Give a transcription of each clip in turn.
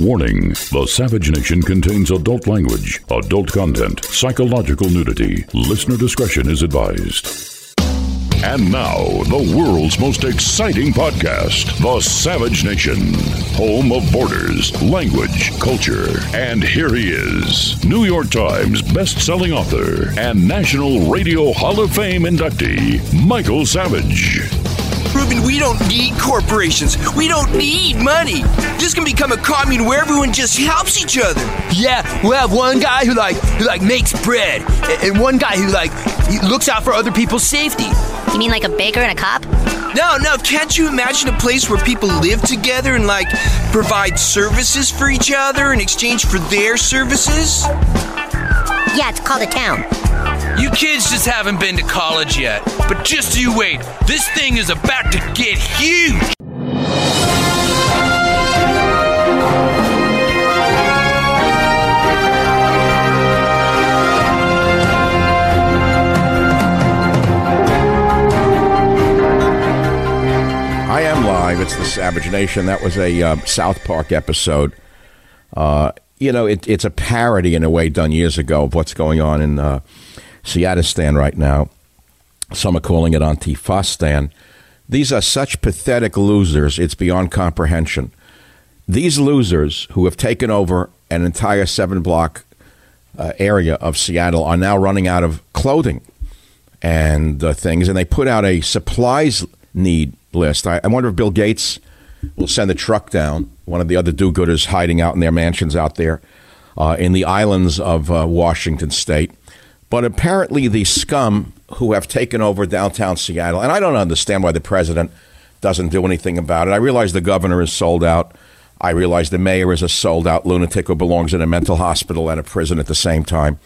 Warning, The Savage Nation contains adult language, adult content, psychological nudity. Listener discretion is advised. And now, the world's most exciting podcast, The Savage Nation, home of borders, language, culture. And here he is, New York Times best-selling author and National Radio Hall of Fame inductee, Michael Savage. Ruben, we don't need corporations. We don't need money. This can become a commune where everyone just helps each other. Yeah, we'll have one guy who makes bread, and one guy who looks out for other people's safety. You mean like a baker and a cop? No, can't you imagine a place where people live together and, provide services for each other in exchange for their services? Yeah, it's called a town. You kids just haven't been to college yet. But just you wait, this thing is about to get huge! I am live. It's the Savage Nation. That was a South Park episode. It's a parody in a way done years ago of what's going on in Seattlestan right now. Some are calling it Antifastan. These are such pathetic losers. It's beyond comprehension. These losers who have taken over an entire 7-block area of Seattle are now running out of clothing and things. And they put out a supplies need list. I wonder if Bill Gates will send a truck down, one of the other do-gooders hiding out in their mansions out there in the islands of Washington State. But apparently the scum who have taken over downtown Seattle, and I don't understand why the president doesn't do anything about it. I realize the governor is sold out. I realize the mayor is a sold-out lunatic who belongs in a mental hospital and a prison at the same time.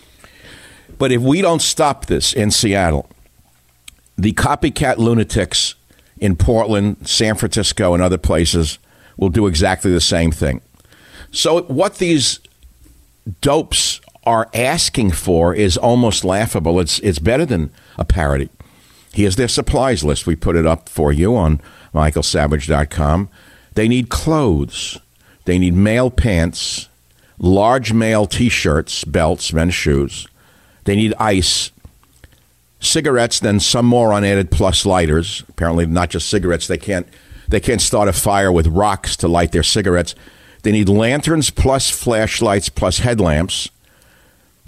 But if we don't stop this in Seattle, the copycat lunatics in Portland, San Francisco, and other places will do exactly the same thing. So what these dopes are asking for is almost laughable. It's better than a parody. Here's their supplies list. We put it up for you on michaelsavage.com. They need clothes. They need male pants, large male T-shirts, belts, men's shoes. They need ice, cigarettes, then some more unadded, plus lighters. Apparently not just cigarettes. They can't start a fire with rocks to light their cigarettes. They need lanterns plus flashlights plus headlamps.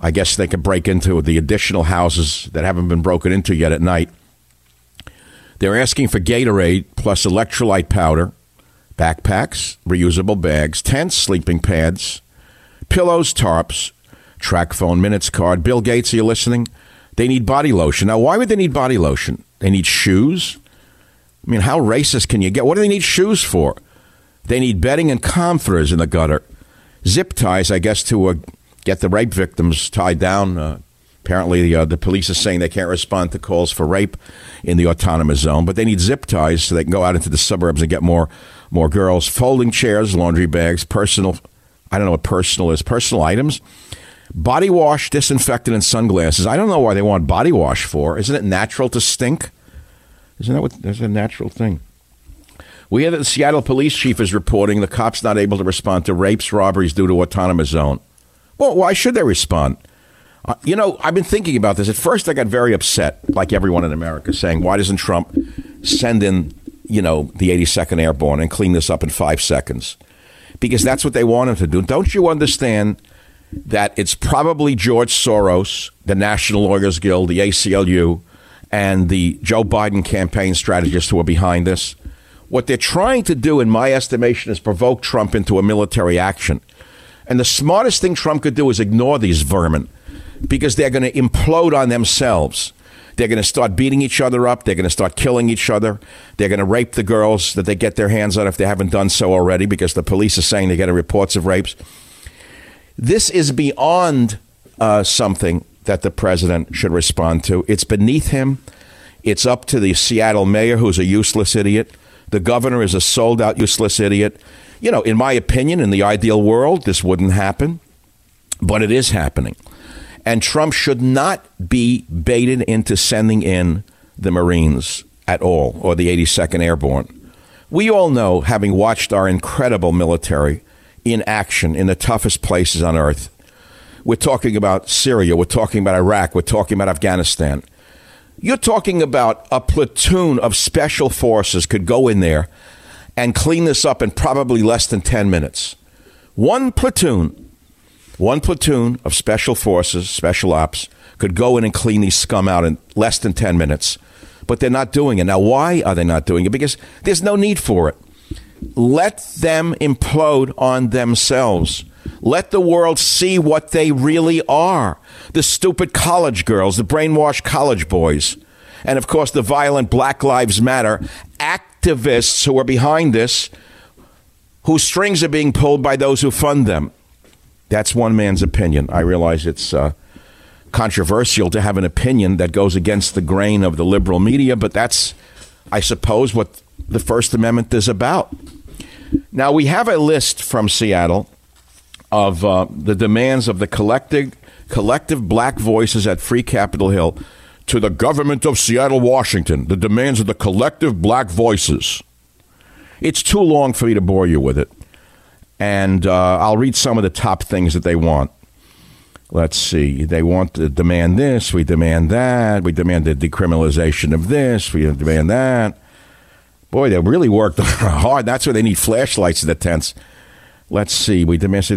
I guess they could break into the additional houses that haven't been broken into yet at night. They're asking for Gatorade plus electrolyte powder, backpacks, reusable bags, tents, sleeping pads, pillows, tarps, track phone minutes card. Bill Gates, are you listening? They need body lotion. Now, why would they need body lotion? They need shoes. I mean, how racist can you get? What do they need shoes for? They need bedding and comforters in the gutter. Zip ties, I guess, to get the rape victims tied down. Apparently, the police are saying they can't respond to calls for rape in the autonomous zone. But they need zip ties so they can go out into the suburbs and get more girls. Folding chairs, laundry bags, I don't know what personal is. Personal items. Body wash, disinfectant, and sunglasses. I don't know why they want body wash for. Isn't it natural to stink? Isn't that that's a natural thing? We hear that the Seattle police chief is reporting the cops not able to respond to rapes, robberies due to autonomous zone. Well, why should they respond? I've been thinking about this. At first, I got very upset, like everyone in America, saying, why doesn't Trump send in, the 82nd Airborne and clean this up in 5 seconds? Because that's what they want him to do. Don't you understand that it's probably George Soros, the National Lawyers Guild, the ACLU, and the Joe Biden campaign strategists who are behind this? What they're trying to do, in my estimation, is provoke Trump into a military action. And the smartest thing Trump could do is ignore these vermin, because they're going to implode on themselves. They're going to start beating each other up. They're going to start killing each other. They're going to rape the girls that they get their hands on if they haven't done so already, because the police are saying they're getting reports of rapes. This is beyond something that the president should respond to. It's beneath him. It's up to the Seattle mayor, who's a useless idiot. The governor is a sold out useless idiot. You know, in my opinion, in the ideal world, this wouldn't happen, but it is happening. And Trump should not be baited into sending in the Marines at all, or the 82nd Airborne. We all know, having watched our incredible military in action in the toughest places on earth, we're talking about Syria, we're talking about Iraq, we're talking about Afghanistan. You're talking about a platoon of special forces could go in there and clean this up in probably less than 10 minutes. One platoon of special forces, special ops, could go in and clean these scum out in less than 10 minutes. But they're not doing it. Now, why are they not doing it? Because there's no need for it. Let them implode on themselves. Let the world see what they really are. The stupid college girls, the brainwashed college boys, and, of course, the violent Black Lives Matter activists who are behind this, whose strings are being pulled by those who fund them. That's one man's opinion. I realize it's controversial to have an opinion that goes against the grain of the liberal media, but that's, I suppose, what the First Amendment is about. Now, we have a list from Seattle of the demands of the collective black voices at Free Capitol Hill to the government of Seattle, Washington, the demands of the collective black voices. It's too long for me to bore you with it. And I'll read some of the top things that they want. Let's see. They want to demand this. We demand that. We demand the decriminalization of this. We demand that. Boy, they really worked hard. That's why they need flashlights in the tents. Let's see. We demand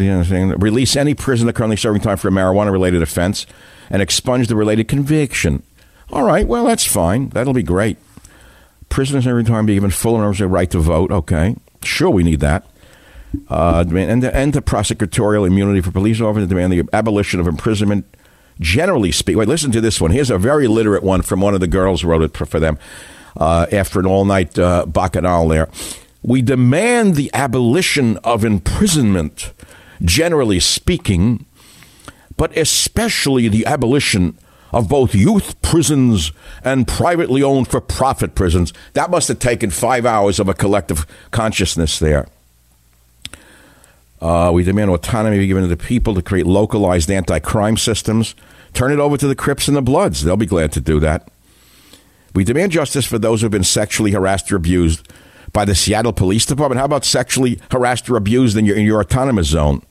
release any prisoner currently serving time for a marijuana-related offense and expunge the related conviction. All right. Well, that's fine. That'll be great. Prisoners every time be given full and original right to vote. Okay. Sure, we need that. And the prosecutorial immunity for police officers, demand the abolition of imprisonment. Generally speaking, wait, listen to this one. Here's a very literate one from one of the girls who wrote it for them after an all-night bacchanal there. We demand the abolition of imprisonment, generally speaking, but especially the abolition of both youth prisons and privately owned for-profit prisons. That must have taken 5 hours of a collective consciousness there. We demand autonomy be given to the people to create localized anti-crime systems. Turn it over to the Crips and the Bloods. They'll be glad to do that. We demand justice for those who have been sexually harassed or abused by the Seattle Police Department. How about sexually harassed or abused in your autonomous zone?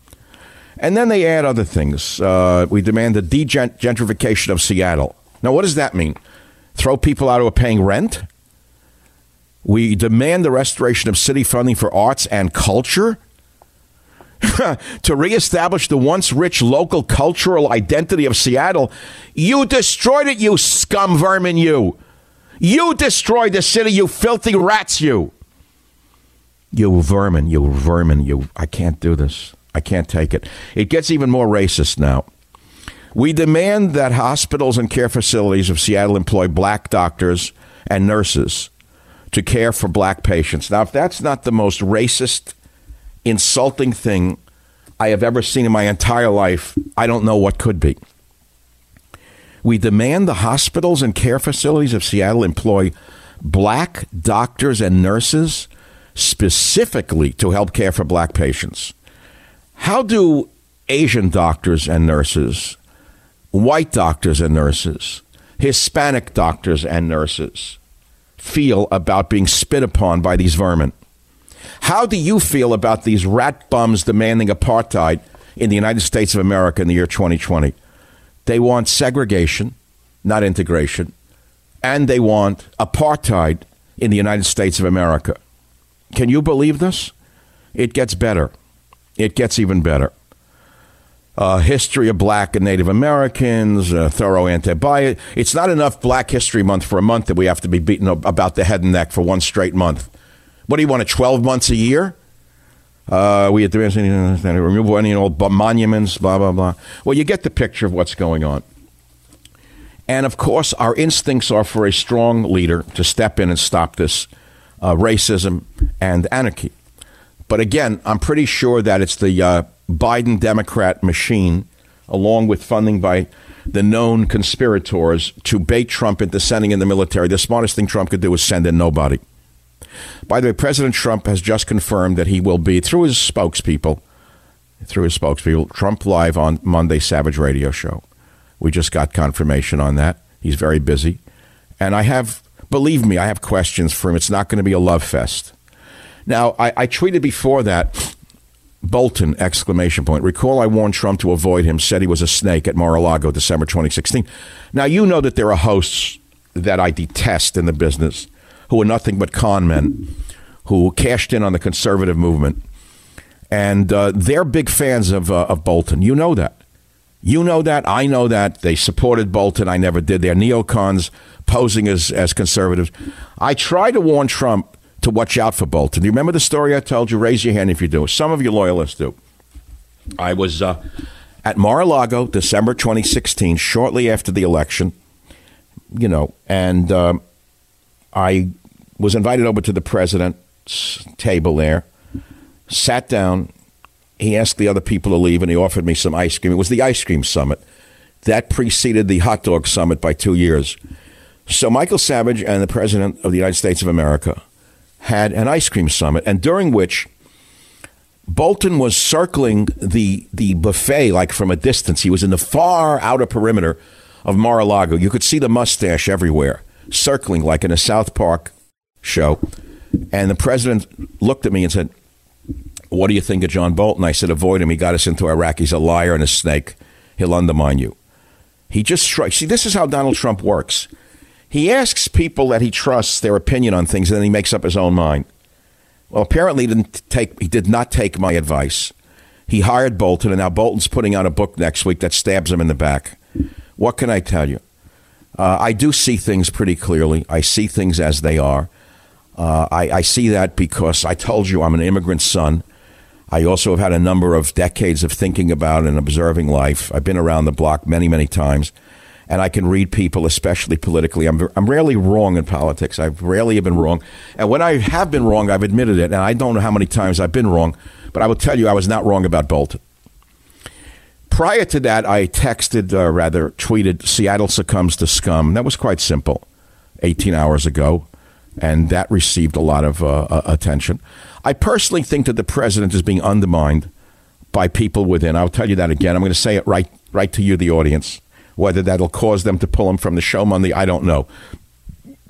And then they add other things. We demand the degentrification of Seattle. Now, what does that mean? Throw people out who are paying rent? We demand the restoration of city funding for arts and culture? To reestablish the once rich local cultural identity of Seattle. You destroyed it, you scum vermin, you. You destroyed the city, you filthy rats, you. You vermin, you vermin, you. I can't do this. I can't take it. It gets even more racist now. We demand that hospitals and care facilities of Seattle employ black doctors and nurses to care for black patients. Now, if that's not the most racist, insulting thing I have ever seen in my entire life, I don't know what could be. We demand the hospitals and care facilities of Seattle employ black doctors and nurses specifically to help care for black patients. How do Asian doctors and nurses, white doctors and nurses, Hispanic doctors and nurses feel about being spit upon by these vermin? How do you feel about these rat bums demanding apartheid in the United States of America in the year 2020? They want segregation, not integration, and they want apartheid in the United States of America. Can you believe this? It gets better. It gets even better. History of black and Native Americans, thorough anti-bias. It's not enough Black History Month for a month that we have to be beaten about the head and neck for one straight month. What do you want, 12 months a year? We have to remove any old monuments, blah, blah, blah. Well, you get the picture of what's going on. And, of course, our instincts are for a strong leader to step in and stop this racism and anarchy. But, again, I'm pretty sure that it's the Biden Democrat machine, along with funding by the known conspirators to bait Trump into sending in the military. The smartest thing Trump could do is send in nobody. By the way, President Trump has just confirmed that he will be, through his spokespeople, Trump Live on Monday, Savage Radio Show. We just got confirmation on that. He's very busy. And I have, believe me, I have questions for him. It's not going to be a love fest. Now, I tweeted before that, Bolton, ! Recall I warned Trump to avoid him, said he was a snake at Mar-a-Lago, December 2016. Now, you know that there are hosts that I detest in the business who are nothing but con men who cashed in on the conservative movement. And they're big fans of Bolton. You know that. You know that. I know that. They supported Bolton. I never did. They're neocons posing as conservatives. I try to warn Trump to watch out for Bolton. Do you remember the story I told you? Raise your hand if you do. Some of you loyalists do. I was at Mar-a-Lago, December 2016, shortly after the election, you know, and I was invited over to the president's table there, sat down. He asked the other people to leave, and he offered me some ice cream. It was the ice cream summit. That preceded the hot dog summit by 2 years. So Michael Savage and the president of the United States of America had an ice cream summit, and during which Bolton was circling the buffet like from a distance. He was in the far outer perimeter of Mar-a-Lago. You could see the mustache everywhere, circling like in a South Park show. And the president looked at me and said, "What do you think of John Bolton?" I said, "Avoid him. He got us into Iraq. He's a liar and a snake. He'll undermine you." He just shrugged. See, this is how Donald Trump works. He asks people that he trusts their opinion on things, and then he makes up his own mind. Well, apparently he did not take my advice. He hired Bolton, and now Bolton's putting out a book next week that stabs him in the back. What can I tell you? I do see things pretty clearly. I see things as they are. I see that because I told you I'm an immigrant son. I also have had a number of decades of thinking about and observing life. I've been around the block many, many times. And I can read people, especially politically. I'm rarely wrong in politics. I rarely have been wrong. And when I have been wrong, I've admitted it. And I don't know how many times I've been wrong. But I will tell you I was not wrong about Bolton. Prior to that, I tweeted, "Seattle succumbs to scum." That was quite simple 18 hours ago. And that received a lot of attention. I personally think that the president is being undermined by people within. I'll tell you that again. I'm going to say it right to you, the audience. Whether that'll cause them to pull him from the show Monday, I don't know.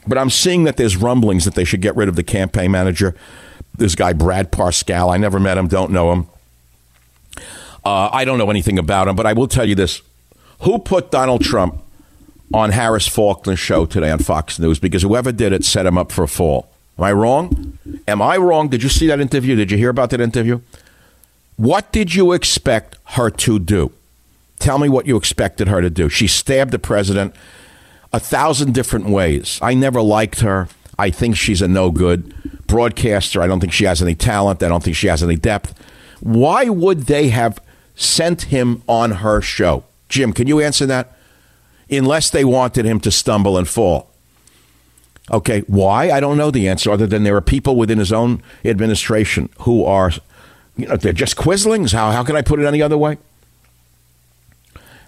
But I'm seeing that there's rumblings that they should get rid of the campaign manager, this guy Brad Parscale. I never met him, don't know him. I don't know anything about him, but I will tell you this. Who put Donald Trump on Harris Faulkner's show today on Fox News? Because whoever did it set him up for a fall. Am I wrong? Am I wrong? Did you see that interview? Did you hear about that interview? What did you expect her to do? Tell me what you expected her to do. She stabbed the president 1,000 different ways. I never liked her. I think she's a no good broadcaster. I don't think she has any talent. I don't think she has any depth. Why would they have sent him on her show? Jim, can you answer that? Unless they wanted him to stumble and fall. OK, why? I don't know the answer, other than there are people within his own administration who are, you know, they're just quislings. How can I put it any other way?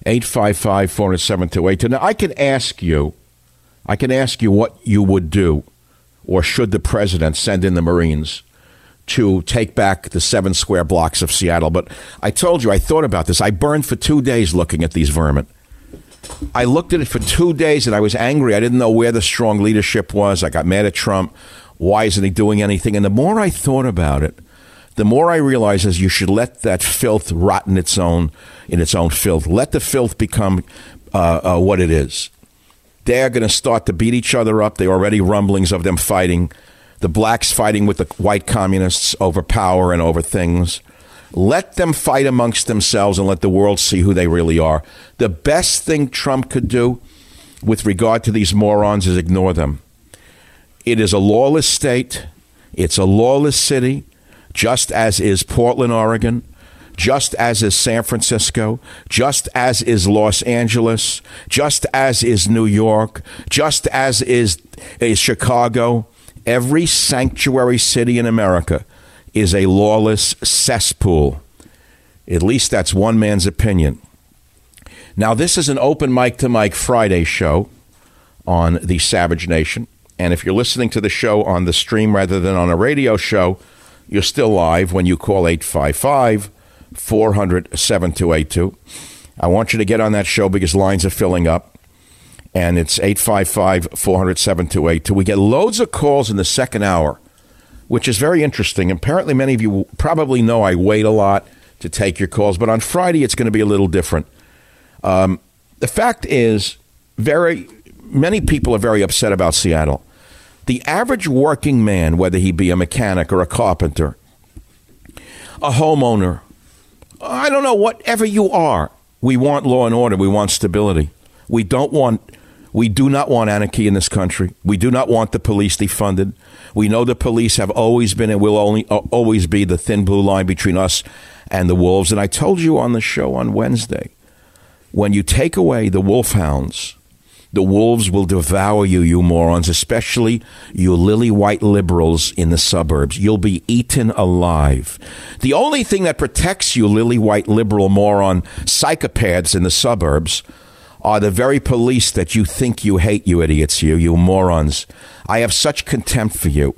855-407-28. Now, I can ask you what you would do, or should the president send in the Marines to take back the 7 square blocks of Seattle. But I told you, I thought about this. I burned for 2 days looking at these vermin. I looked at it for 2 days and I was angry. I didn't know where the strong leadership was. I got mad at Trump. Why isn't he doing anything? And the more I thought about it, the more I realize is you should let that filth rot in its own filth. Let the filth become what it is. They are going to start to beat each other up. There are already rumblings of them fighting. The blacks fighting with the white communists over power and over things. Let them fight amongst themselves and let the world see who they really are. The best thing Trump could do with regard to these morons is ignore them. It is a lawless state. It's a lawless city. Just as is Portland, Oregon, just as is San Francisco, just as is Los Angeles, just as is New York, just as is Chicago. Every sanctuary city in America is a lawless cesspool. At least that's one man's opinion. Now, this is an open mic to mic Friday show on the Savage Nation. And if you're listening to the show on the stream rather than on a radio show, you're still live when you call 855-400-7282. I want you to get on that show because lines are filling up. And it's 855-400-7282. We get loads of calls in the second hour, which is very interesting. Apparently, many of you probably know I wait a lot to take your calls. But on Friday, it's going to be a little different. The fact is, many people are very upset about Seattle. The average working man, whether he be a mechanic or a carpenter, a homeowner, I don't know, whatever you are, we want law and order. We want stability. We do not want anarchy in this country. We do not want the police defunded. We know the police have always been and will always be the thin blue line between us and the wolves. And I told you on the show on Wednesday, when you take away the wolfhounds, the wolves will devour you, you morons, especially you lily white liberals in the suburbs. You'll be eaten alive. The only thing that protects you lily white liberal moron psychopaths in the suburbs are the very police that you think you hate, you idiots, you morons. I have such contempt for you.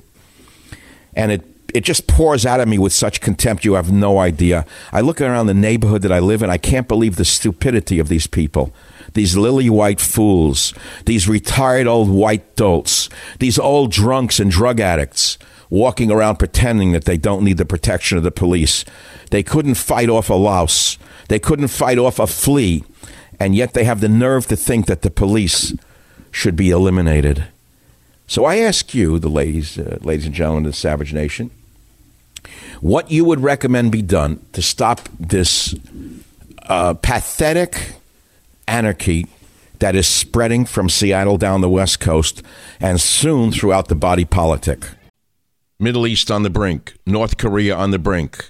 And it just pours out of me with such contempt. You have no idea. I look around the neighborhood that I live in. I can't believe the stupidity of these people. These lily white fools, these retired old white dolts, these old drunks and drug addicts walking around pretending that they don't need the protection of the police. They couldn't fight off a louse. They couldn't fight off a flea. And yet they have the nerve to think that the police should be eliminated. So I ask you, the ladies and gentlemen of the Savage Nation, what you would recommend be done to stop this pathetic anarchy that is spreading from Seattle down the West Coast and soon throughout the body politic. Middle East on the brink. North Korea on the brink.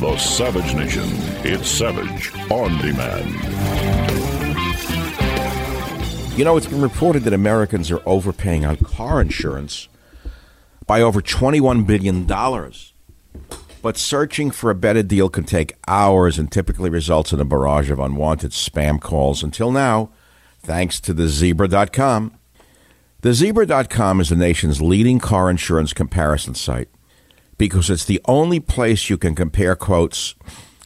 The Savage Nation. It's Savage On Demand. You know, it's been reported that Americans are overpaying on car insurance by over $21 billion. But searching for a better deal can take hours and typically results in a barrage of unwanted spam calls. Until now, thanks to TheZebra.com. TheZebra.com is the nation's leading car insurance comparison site, because it's the only place you can compare quotes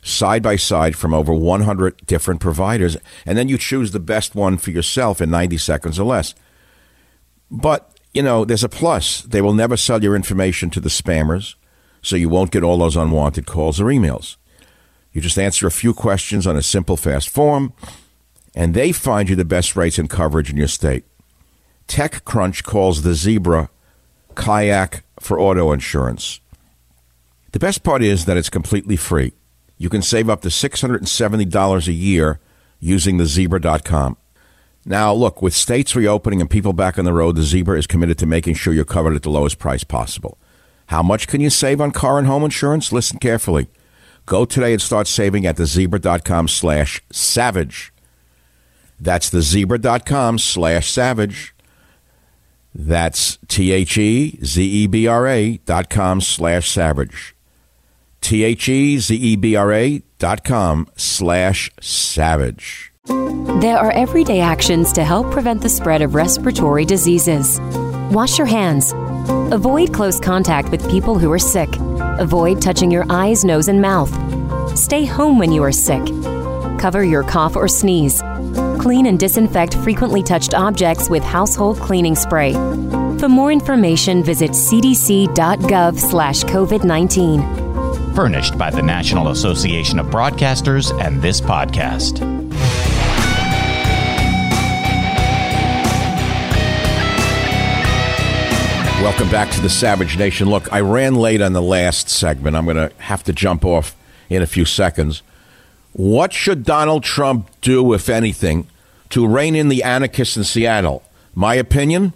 side by side from over 100 different providers, and then you choose the best one for yourself in 90 seconds or less. But, you know, there's a plus. They will never sell your information to the spammers, so you won't get all those unwanted calls or emails. You just answer a few questions on a simple, fast form, and they find you the best rates and coverage in your state. TechCrunch calls the Zebra kayak for auto insurance. The best part is that it's completely free. You can save up to $670 a year using TheZebra.com. Now, look, with states reopening and people back on the road, the Zebra is committed to making sure you're covered at the lowest price possible. How much can you save on car and home insurance? Listen carefully. Go today and start saving at TheZebra.com/savage. That's TheZebra.com/savage. That's TheZebra.com/savage. TheZebra.com/savage. There are everyday actions to help prevent the spread of respiratory diseases. Wash your hands. Avoid close contact with people who are sick. Avoid touching your eyes, nose, and mouth. Stay home when you are sick. Cover your cough or sneeze. Clean and disinfect frequently touched objects with household cleaning spray. For more information, visit cdc.gov/COVID-19. Furnished by the National Association of Broadcasters and this podcast. Welcome back to the Savage Nation. Look, I ran late on the last segment. I'm going to have to jump off in a few seconds. What should Donald Trump do, if anything, to rein in the anarchists in Seattle? My opinion,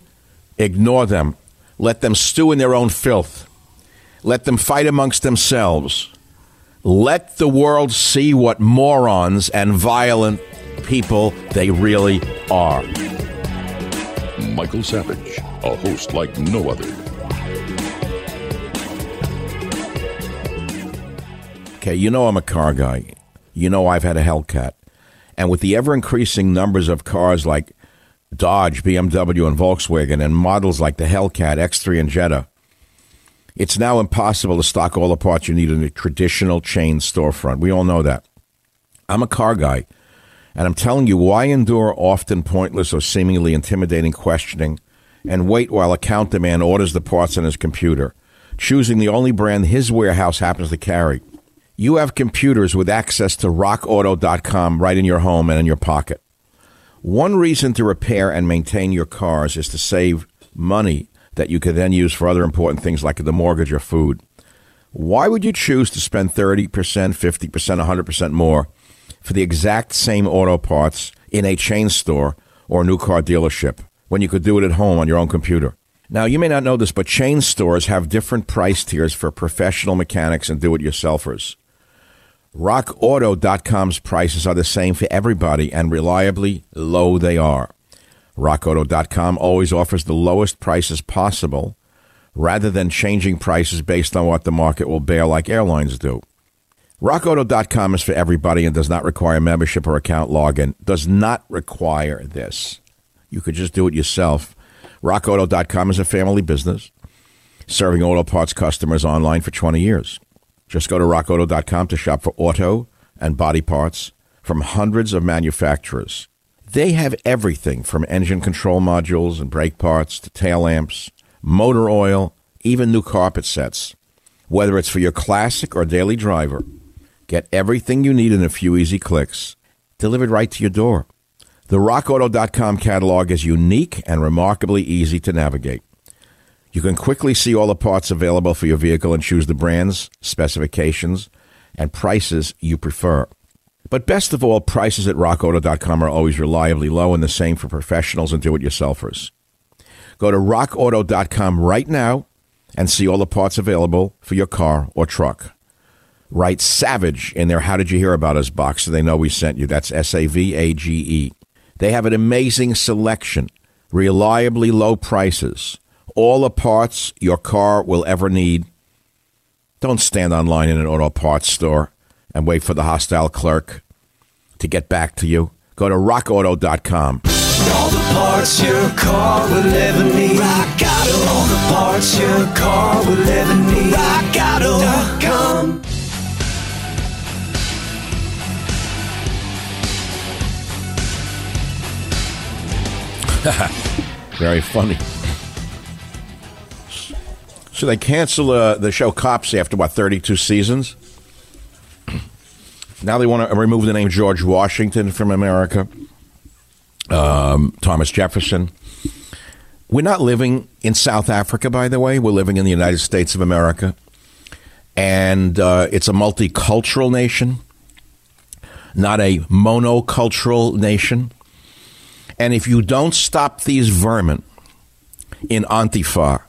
ignore them. Let them stew in their own filth. Let them fight amongst themselves. Let the world see what morons and violent people they really are. Michael Savage, a host like no other. Okay, you know I'm a car guy. You know I've had a Hellcat. And with the ever-increasing numbers of cars like Dodge, BMW, and Volkswagen, and models like the Hellcat, X3, and Jetta, it's now impossible to stock all the parts you need in a traditional chain storefront. We all know that. I'm a car guy. And I'm telling you, why endure often pointless or seemingly intimidating questioning and wait while a counterman orders the parts on his computer, choosing the only brand his warehouse happens to carry? You have computers with access to RockAuto.com right in your home and in your pocket. One reason to repair and maintain your cars is to save money that you could then use for other important things like the mortgage or food. Why would you choose to spend 30%, 50%, 100% more for the exact same auto parts in a chain store or a new car dealership when you could do it at home on your own computer? Now, you may not know this, but chain stores have different price tiers for professional mechanics and do-it-yourselfers. RockAuto.com's prices are the same for everybody, and reliably low they are. RockAuto.com always offers the lowest prices possible rather than changing prices based on what the market will bear like airlines do. RockAuto.com is for everybody and does not require membership or account login. Does not require this. You could just do it yourself. RockAuto.com is a family business, serving auto parts customers online for 20 years. Just go to RockAuto.com to shop for auto and body parts from hundreds of manufacturers. They have everything from engine control modules and brake parts to tail lamps, motor oil, even new carpet sets. Whether it's for your classic or daily driver, get everything you need in a few easy clicks, delivered right to your door. The RockAuto.com catalog is unique and remarkably easy to navigate. You can quickly see all the parts available for your vehicle and choose the brands, specifications, and prices you prefer. But best of all, prices at RockAuto.com are always reliably low, and the same for professionals and do-it-yourselfers. Go to RockAuto.com right now and see all the parts available for your car or truck. Write Savage in their How Did You Hear About Us box so they know we sent you. That's SAVAGE. They have an amazing selection, reliably low prices, all the parts your car will ever need. Don't stand online in an auto parts store and wait for the hostile clerk to get back to you. Go to rockauto.com. All the parts your car will ever need. RockAuto. All the parts your car will ever need. RockAuto.com. Very funny. So they cancel the show Cops after, what, 32 seasons? Now they want to remove the name George Washington from America. Thomas Jefferson. We're not living in South Africa, by the way. We're living in the United States of America. And it's a multicultural nation, not a monocultural nation. And if you don't stop these vermin in Antifa,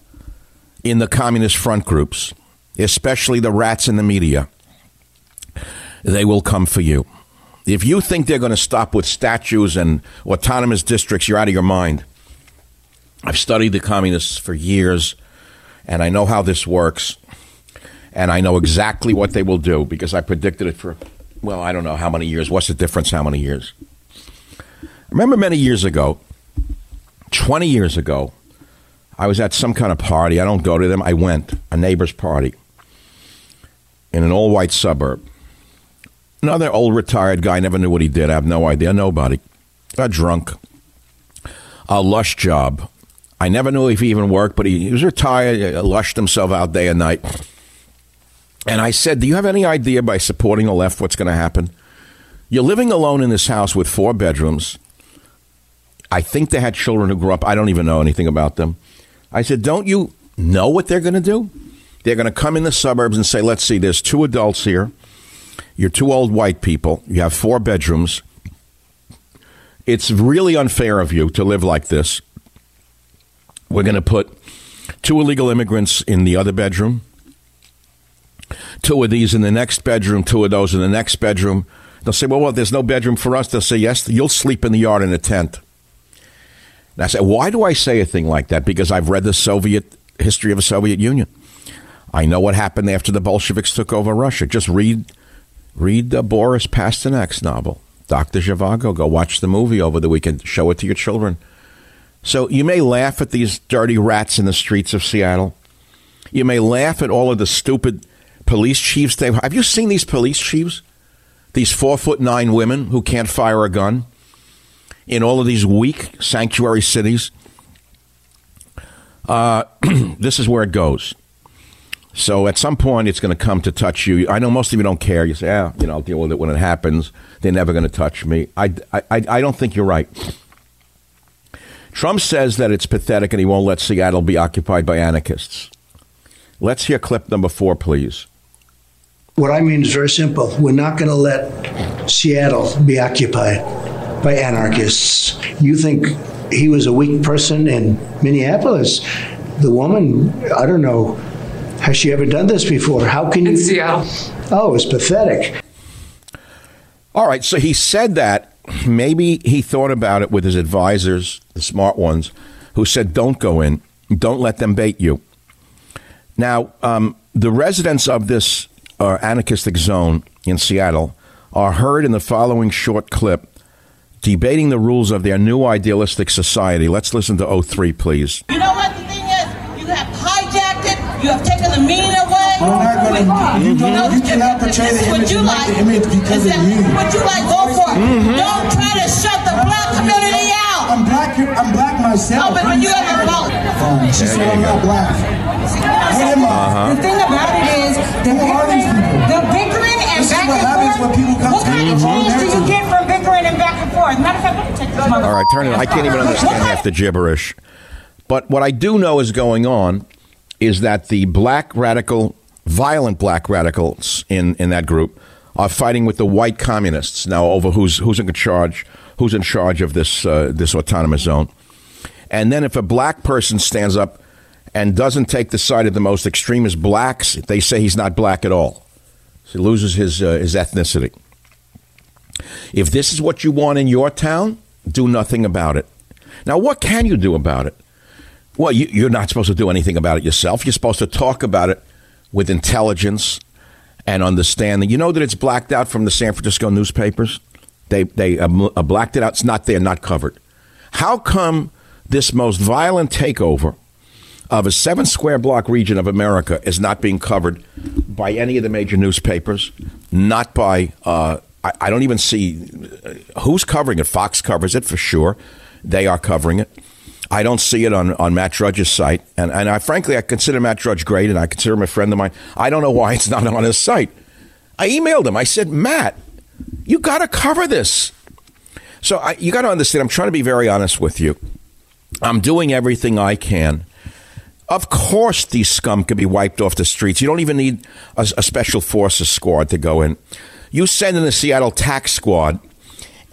in the Communist Front groups, especially the rats in the media, they will come for you. If you think they're going to stop with statues and autonomous districts, you're out of your mind. I've studied the communists for years, and I know how this works, and I know exactly what they will do because I predicted it for, well, I don't know how many years. What's the difference how many years? Remember many years ago, 20 years ago, I was at some kind of party. I don't go to them. I went, a neighbor's party in an all-white suburb. Another old retired guy, never knew what he did. I have no idea. Nobody. Got drunk. A lush job. I never knew if he even worked, but he was retired, lushed himself out day and night. And I said, do you have any idea by supporting the left what's going to happen? You're living alone in this house with 4 bedrooms. I think they had children who grew up. I don't even know anything about them. I said, don't you know what they're going to do? They're going to come in the suburbs and say, let's see, there's 2 adults here. You're 2 old white people. You have 4 bedrooms. It's really unfair of you to live like this. We're going to put 2 illegal immigrants in the other bedroom, 2 of these in the next bedroom, 2 of those in the next bedroom. They'll say, well, there's no bedroom for us. They'll say, yes, you'll sleep in the yard in a tent. And I said, why do I say a thing like that? Because I've read the Soviet history of the Soviet Union. I know what happened after the Bolsheviks took over Russia. Just read Boris Pasternak's novel, Dr. Zhivago. Go watch the movie over the weekend. Show it to your children. So you may laugh at these dirty rats in the streets of Seattle. You may laugh at all of the stupid police chiefs. Have you seen these police chiefs? These 4'9" women who can't fire a gun in all of these weak sanctuary cities. This is where it goes. So at some point, it's going to come to touch you. I know most of you don't care. You say, yeah, you know, I'll deal with it when it happens. They're never going to touch me. I don't think you're right. Trump says that it's pathetic and he won't let Seattle be occupied by anarchists. Let's hear clip number 4, please. What I mean is very simple. We're not going to let Seattle be occupied by anarchists. You think he was a weak person in Minneapolis. The woman, I don't know. Has she ever done this before? How can you? In Seattle. Oh, it's pathetic. All right. So he said that. Maybe he thought about it with his advisors, the smart ones, who said, don't go in. Don't let them bait you. Now, the residents of this anarchistic zone in Seattle are heard in the following short clip debating the rules of their new idealistic society. Let's listen to O3, please. You know what the thing is? You have hijacked it. You have taken the meaning away. We're not going to. You cannot portray the image. You like the image because of you. What you like, go for it. Mm-hmm. Don't try to shut the black community out. I'm black myself. No, but when you have a vote. She said I'm not black. The thing about it is, the bickering and back and forth. What kind of change do you get from bickering and back and forth? Matter of fact, let me take this motherfucker. All right, turn it. I can't even understand half the gibberish. But what I do know is going on is that the black radical, violent black radicals in that group are fighting with the white communists now over who's in charge of this this autonomous zone. And then if a black person stands up and doesn't take the side of the most extremist blacks, they say he's not black at all. So he loses his ethnicity. If this is what you want in your town, do nothing about it. Now, what can you do about it? Well, you're not supposed to do anything about it yourself. You're supposed to talk about it with intelligence and understanding. You know that it's blacked out from the San Francisco newspapers. They blacked it out. It's not there, not covered. How come this most violent takeover of a 7-square block region of America is not being covered by any of the major newspapers? Not by I don't even see who's covering it. Fox covers it for sure. They are covering it. I don't see it on Matt Drudge's site. And I frankly, I consider Matt Drudge great, and I consider him a friend of mine. I don't know why it's not on his site. I emailed him. I said, Matt, you got to cover this. So you got to understand, I'm trying to be very honest with you. I'm doing everything I can. Of course, these scum could be wiped off the streets. You don't even need a special forces squad to go in. You send in the Seattle tax squad,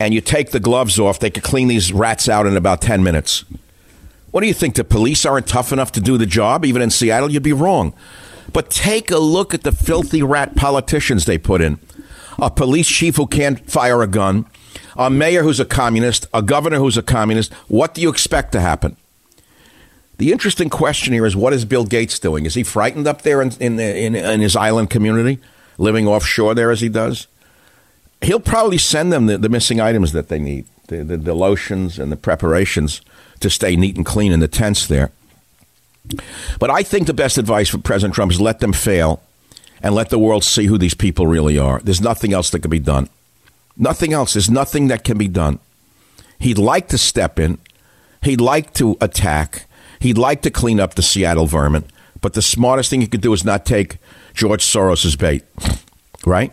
and you take the gloves off. They could clean these rats out in about 10 minutes. What do you think? The police aren't tough enough to do the job? Even in Seattle, you'd be wrong. But take a look at the filthy rat politicians they put in. a police chief who can't fire a gun, a mayor who's a communist, a governor who's a communist. What do you expect to happen? The interesting question here is, what is Bill Gates doing? Is he frightened up there in his island community, living offshore there as he does? He'll probably send them the missing items that they need, the lotions and the preparations to stay neat and clean in the tents there. But I think the best advice for President Trump is let them fail and let the world see who these people really are. There's nothing else that can be done. Nothing else. There's nothing that can be done. He'd like to step in. He'd like to attack. He'd like to clean up the Seattle vermin. But the smartest thing he could do is not take George Soros' bait. Right?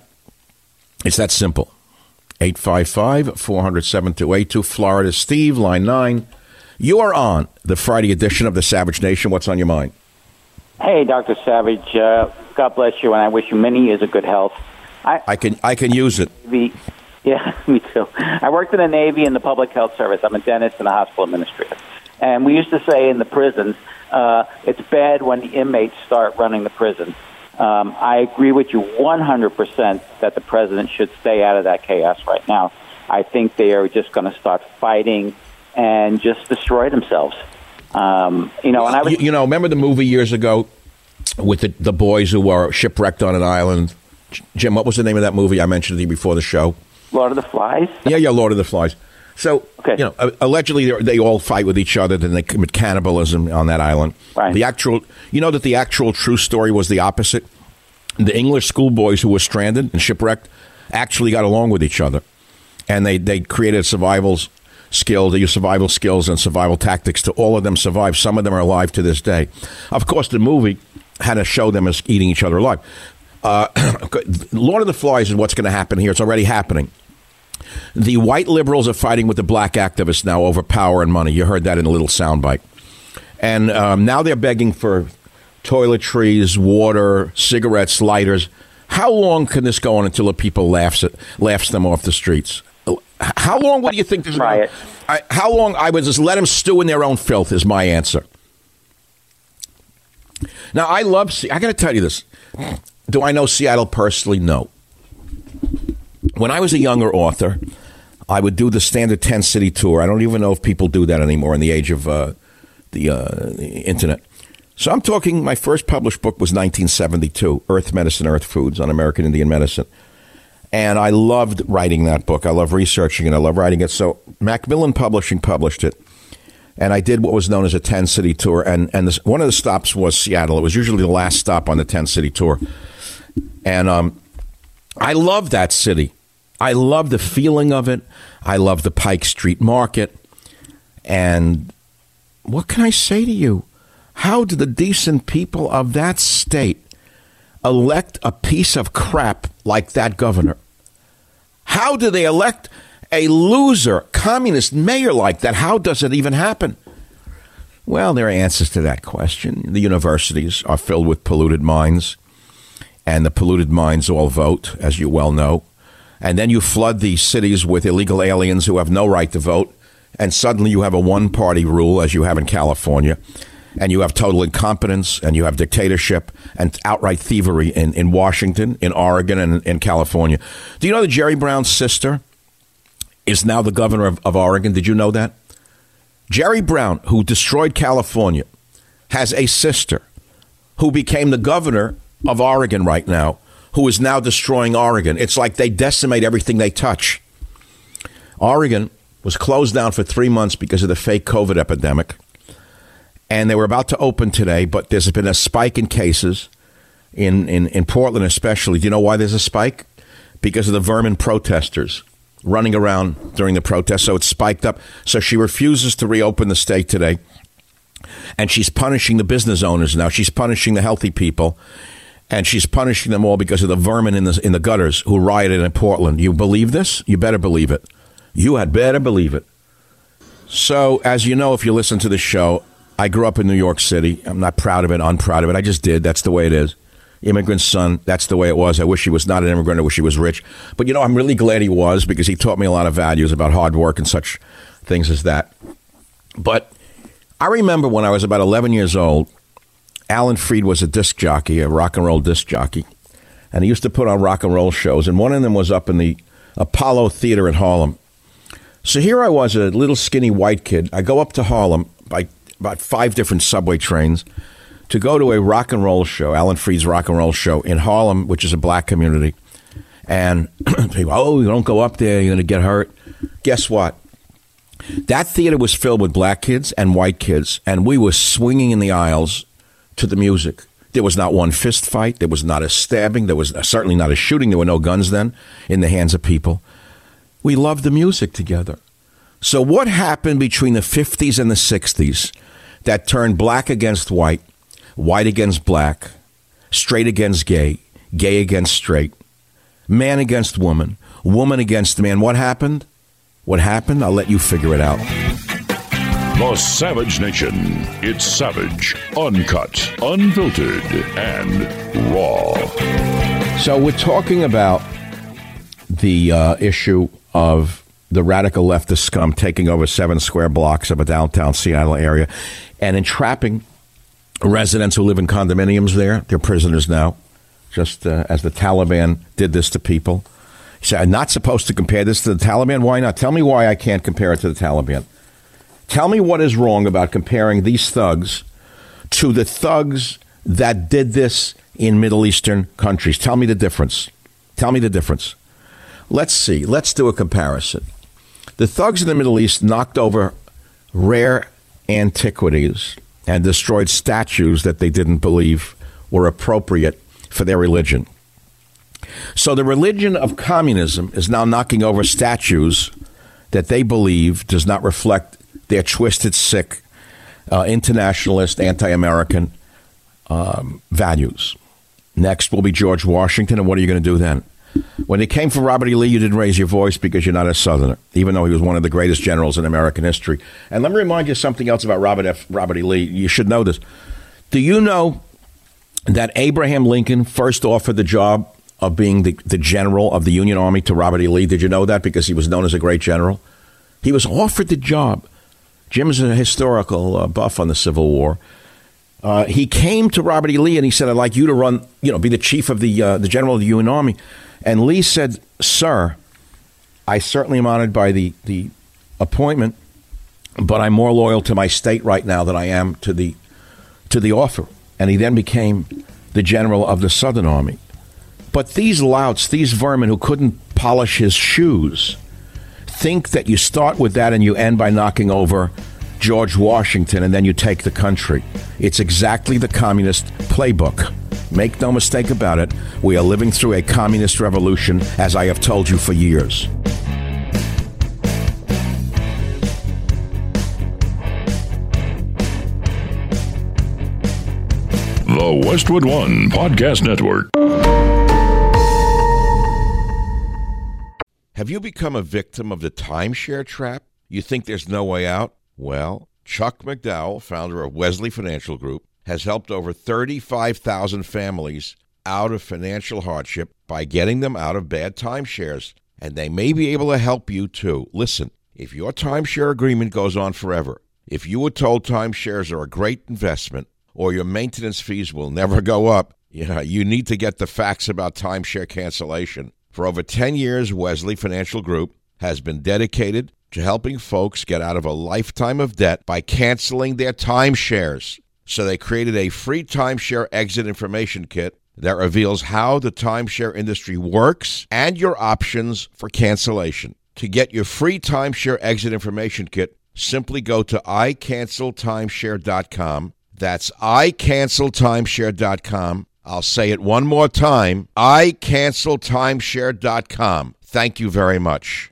It's that simple. 855-400-7282. Florida Steve, line 9. You are on the Friday edition of The Savage Nation. What's on your mind? Hey, Dr. Savage. God bless you, and I wish you many years of good health. I can use it. Yeah, me too. I worked in the Navy in the public health service. I'm a dentist and a hospital administrator. And we used to say in the prisons, it's bad when the inmates start running the prison. I agree with you 100% that the president should stay out of that chaos right now. I think they are just going to start fighting and just destroy themselves. And I remember the movie years ago with the boys who were shipwrecked on an island. Jim, what was the name of that movie? I mentioned it before the show. Lord of the Flies? Yeah, Lord of the Flies. So, okay. Allegedly they all fight with each other, then they commit cannibalism on that island. Right. The actual true story was the opposite. The English schoolboys who were stranded and shipwrecked actually got along with each other, and they created survival skills and survival tactics to all of them survive. Some of them are alive to this day. Of course, the movie had to show them as eating each other alive. Lord of the Flies is what's going to happen here. It's already happening. The white liberals are fighting with the black activists now over power and money. You heard that in a little soundbite. And now they're begging for toiletries, water, cigarettes, lighters. How long can this go on until the people laughs them off the streets? How long would you think this riot? How long? I would just let them stew in their own filth is my answer. Now, I got to tell you this. Do I know Seattle personally? No. When I was a younger author, I would do the standard 10-city tour. I don't even know if people do that anymore in the age of the Internet. So I'm talking, my first published book was 1972, Earth Medicine, Earth Foods on American Indian Medicine. And I loved writing that book. I love researching it. I love writing it. So Macmillan Publishing published it. And I did what was known as a 10-city tour. And one of the stops was Seattle. It was usually the last stop on the 10-city tour. And I love that city. I love the feeling of it. I love the Pike Street Market. And what can I say to you? How do the decent people of that state elect a piece of crap like that governor? How do they elect a loser, communist mayor like that? How does it even happen? Well, there are answers to that question. The universities are filled with polluted minds. And the polluted minds all vote, as you well know. And then you flood these cities with illegal aliens who have no right to vote. And suddenly you have a one-party rule, as you have in California. And you have total incompetence, and you have dictatorship and outright thievery in Washington, in Oregon, and in California. Do you know that Jerry Brown's sister is now the governor of Oregon? Did you know that? Jerry Brown, who destroyed California, has a sister who became the governor of Oregon right now, who is now destroying Oregon. It's like they decimate everything they touch. Oregon was closed down for 3 months because of the fake COVID epidemic. And they were about to open today, but there's been a spike in cases in Portland especially. Do you know why there's a spike? Because of the vermin protesters running around during the protest. So it spiked up. So she refuses to reopen the state today. And she's punishing the business owners now. She's punishing the healthy people. And she's punishing them all because of the vermin in the gutters who rioted in Portland. You believe this? You better believe it. You had better believe it. So, as you know, if you listen to the show, I grew up in New York City. I'm not proud of it, unproud of it. I just did. That's the way it is. Immigrant son. That's the way it was. I wish he was not an immigrant. I wish he was rich. But, I'm really glad he was, because he taught me a lot of values about hard work and such things as that. But I remember when I was about 11 years old, Alan Freed was a disc jockey, a rock and roll disc jockey. and he used to put on rock and roll shows, and one of them was up in the Apollo Theater at Harlem. So here I was, a little skinny white kid. I go up to Harlem by about 5 different subway trains to go to a rock and roll show, Alan Freed's rock and roll show in Harlem, which is a black community. And people, oh, you don't go up there, you're going to get hurt. Guess what? That theater was filled with black kids and white kids, and we were swinging in the aisles to the music. There was not one fist fight. There was not a stabbing. There was certainly not a shooting. There were no guns then in the hands of people. We loved the music together. So what happened between the 50s and the 60s that turned black against white, white against black, straight against gay, gay against straight, man against woman, woman against man? What happened? What happened? I'll let you figure it out. The Savage Nation. It's savage, uncut, unfiltered, and raw. So we're talking about the issue of the radical leftist scum taking over 7 square blocks of a downtown Seattle area and entrapping residents who live in condominiums there. They're prisoners now, just as the Taliban did this to people. So I'm not supposed to compare this to the Taliban. Why not? Tell me why I can't compare it to the Taliban. Tell me what is wrong about comparing these thugs to the thugs that did this in Middle Eastern countries. Tell me the difference. Tell me the difference. Let's see. Let's do a comparison. The thugs in the Middle East knocked over rare antiquities and destroyed statues that they didn't believe were appropriate for their religion. So the religion of communism is now knocking over statues that they believe does not reflect their twisted, sick, internationalist, anti-American values. Next will be George Washington, and what are you going to do then? When it came for Robert E. Lee, you didn't raise your voice because you're not a Southerner, even though he was one of the greatest generals in American history. And let me remind you something else about Robert E. Lee. You should know this. Do you know that Abraham Lincoln first offered the job of being the general of the Union Army to Robert E. Lee? Did you know that? Because he was known as a great general. He was offered the job. Jim's a historical buff on the Civil War. He came to Robert E. Lee and he said, I'd like you to run, you know, be the chief of the general of the Union Army. And Lee said, sir, I certainly am honored by the appointment, but I'm more loyal to my state right now than I am to the offer. And he then became the general of the Southern Army. But these louts, these vermin who couldn't polish his shoes, think that you start with that and you end by knocking over George Washington and then you take the country. It's exactly the communist playbook. Make no mistake about it. We are living through a communist revolution, as I have told you for years. The Westwood One Podcast Network. Have you become a victim of the timeshare trap? You think there's no way out? Well, Chuck McDowell, founder of Wesley Financial Group, has helped over 35,000 families out of financial hardship by getting them out of bad timeshares, and they may be able to help you too. Listen, if your timeshare agreement goes on forever, if you were told timeshares are a great investment or your maintenance fees will never go up, you need to get the facts about timeshare cancellation. For over 10 years, Wesley Financial Group has been dedicated to helping folks get out of a lifetime of debt by canceling their timeshares. So they created a free timeshare exit information kit that reveals how the timeshare industry works and your options for cancellation. To get your free timeshare exit information kit, simply go to iCancelTimeshare.com. That's iCancelTimeshare.com. I'll say it one more time, iCancelTimeshare.com. Thank you very much.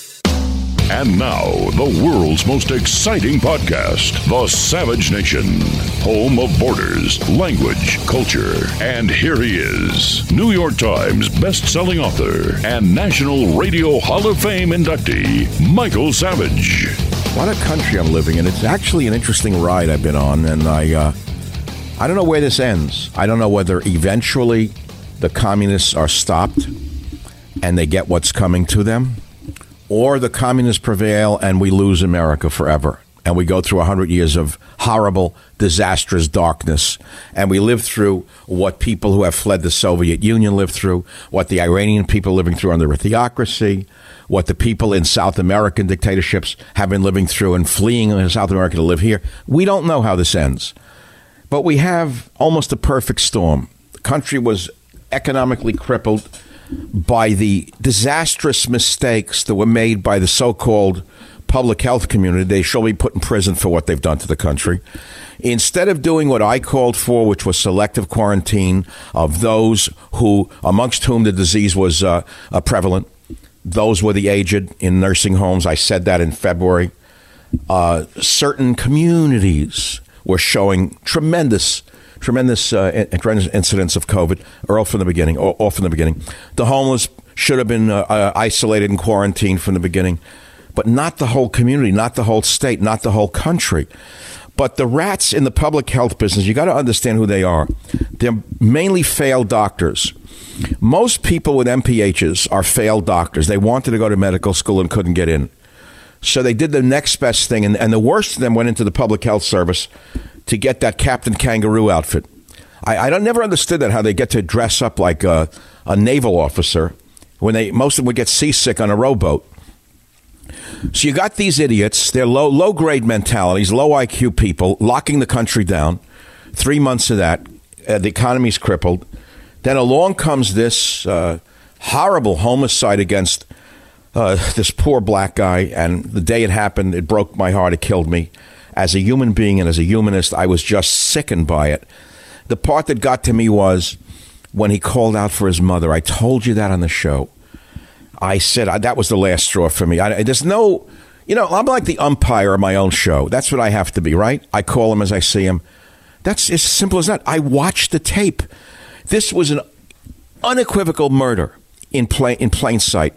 And now, the world's most exciting podcast, The Savage Nation, home of borders, language, culture. And here he is, New York Times best-selling author and National Radio Hall of Fame inductee, Michael Savage. What a country I'm living in. It's actually an interesting ride I've been on, and I don't know where this ends. I don't know whether eventually the communists are stopped and they get what's coming to them, or the communists prevail and we lose America forever. And we go through 100 years of horrible, disastrous darkness. And we live through what people who have fled the Soviet Union live through, what the Iranian people living through under a theocracy, what the people in South American dictatorships have been living through and fleeing South America to live here. We don't know how this ends. But we have almost a perfect storm. The country was economically crippled by the disastrous mistakes that were made by the so-called public health community. They shall be put in prison for what they've done to the country. Instead of doing what I called for, which was selective quarantine of those who, amongst whom the disease was prevalent, those were the aged in nursing homes. I said that in February. Certain communities were showing tremendous incidents of COVID from the beginning. The homeless should have been isolated and quarantined from the beginning, but not the whole community, not the whole state, not the whole country. But the rats in the public health business, you got to understand who they are. They're mainly failed doctors. Most people with MPHs are failed doctors. They wanted to go to medical school and couldn't get in. So they did the next best thing, and the worst of them went into the public health service to get that Captain Kangaroo outfit. I never understood that, how they get to dress up like a naval officer when most of them would get seasick on a rowboat. So you got these idiots, they're low-grade mentalities, low IQ people, locking the country down. 3 months of that, the economy's crippled. Then along comes this horrible homicide against this poor black guy, and the day it happened, it broke my heart, it killed me. As a human being and as a humanist, I was just sickened by it. The part that got to me was when he called out for his mother. I told you that on the show. I said, that was the last straw for me. I'm like the umpire of my own show. That's what I have to be, right? I call him as I see him. That's as simple as that. I watched the tape. This was an unequivocal murder in plain sight.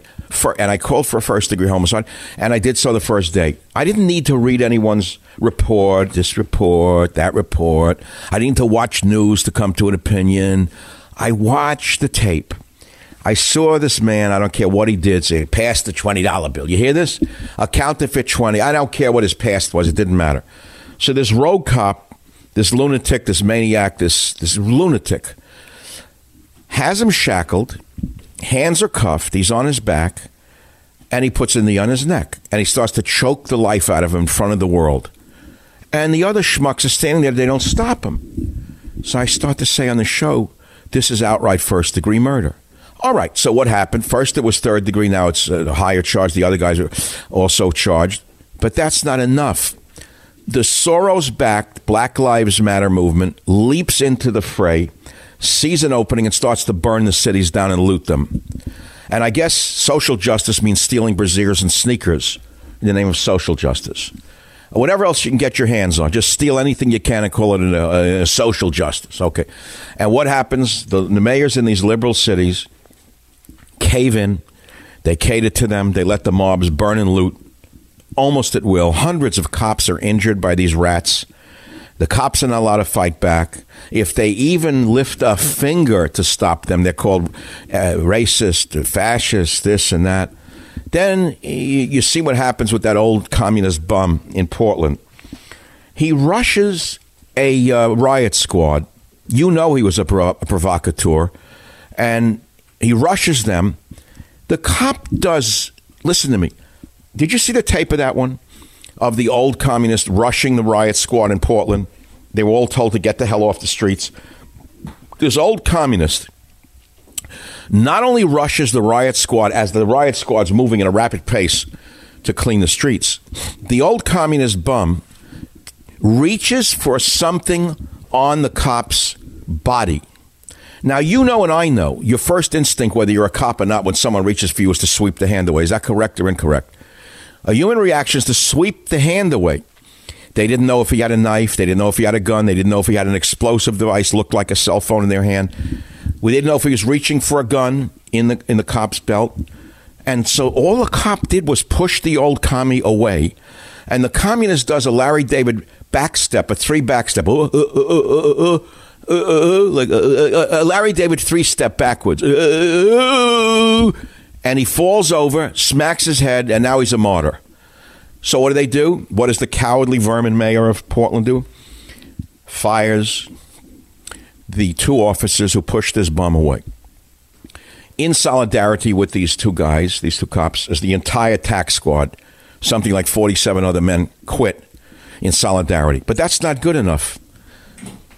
And I called for a first-degree homicide, and I did so the first day. I didn't need to read anyone's report, this report, that report. I didn't need to watch news to come to an opinion. I watched the tape. I saw this man, I don't care what he did, say, pass the $20 bill. You hear this? A counterfeit 20. I don't care what his past was. It didn't matter. So this rogue cop, this lunatic, this maniac, this lunatic, has him shackled. Hands are cuffed, he's on his back, and he puts a knee on his neck, and he starts to choke the life out of him in front of the world. And the other schmucks are standing there, they don't stop him. So I start to say on the show, this is outright first-degree murder. All right, so what happened? First it was third degree, now it's a higher charge. The other guys are also charged. But that's not enough. The Soros-backed Black Lives Matter movement leaps into the fray, sees an opening and starts to burn the cities down and loot them. And I guess social justice means stealing brasiers and sneakers in the name of social justice. Whatever else you can get your hands on, just steal anything you can and call it a social justice. Okay. And what happens? The mayors in these liberal cities cave in. They cater to them. They let the mobs burn and loot almost at will. Hundreds of cops are injured by these rats. The cops are not allowed to fight back. If they even lift a finger to stop them, they're called racist, fascist, this and that. Then you see what happens with that old communist bum in Portland. He rushes a riot squad. You know he was a provocateur. And he rushes them. The cop does, listen to me, did you see the tape of that one? Of the old communist rushing the riot squad in Portland. They were all told to get the hell off the streets. This old communist not only rushes the riot squad as the riot squad's moving at a rapid pace to clean the streets, the old communist bum reaches for something on the cop's body. Now, you know and I know, your first instinct, whether you're a cop or not, when someone reaches for you is to sweep the hand away. Is that correct or incorrect? A human reaction is to sweep the hand away. They didn't know if he had a knife. They didn't know if he had a gun. They didn't know if he had an explosive device, looked like a cell phone in their hand. We didn't know if he was reaching for a gun in the cop's belt. And so all the cop did was push the old commie away. And the communist does a Larry David backstep, a three backstep, like a Larry David three-step backwards. And he falls over, smacks his head, and now he's a martyr. So what do they do? What does the cowardly vermin mayor of Portland do? Fires the two officers who pushed this bum away. In solidarity with these two guys, these two cops, is the entire tax squad. Something like 47 other men quit in solidarity. But that's not good enough.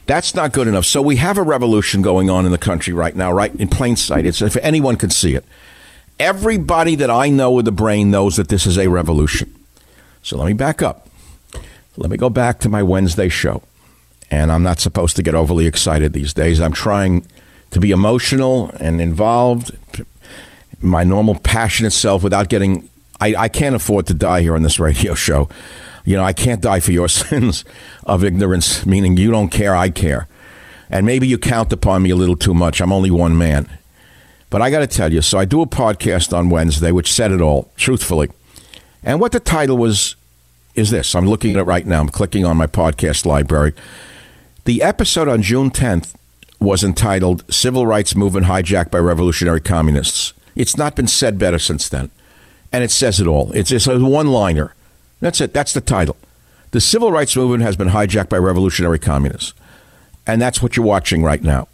That's not good enough. So we have a revolution going on in the country right now, right in plain sight. It's if anyone can see it. Everybody that I know with a brain knows that this is a revolution. So let me back up. Let me go back to my Wednesday show. And I'm not supposed to get overly excited these days. I'm trying to be emotional and involved, my normal passionate self, without getting... I can't afford to die here on this radio show. You know, I can't die for your sins of ignorance, meaning you don't care, I care. And maybe you count upon me a little too much. I'm only one man. But I got to tell you, so I do a podcast on Wednesday, which said it all, truthfully. And what the title was is this. I'm looking at it right now. I'm clicking on my podcast library. The episode on June 10th was entitled Civil Rights Movement Hijacked by Revolutionary Communists. It's not been said better since then. And it says it all. It's a one-liner. That's it. That's the title. The Civil Rights Movement has been hijacked by revolutionary communists. And that's what you're watching right now.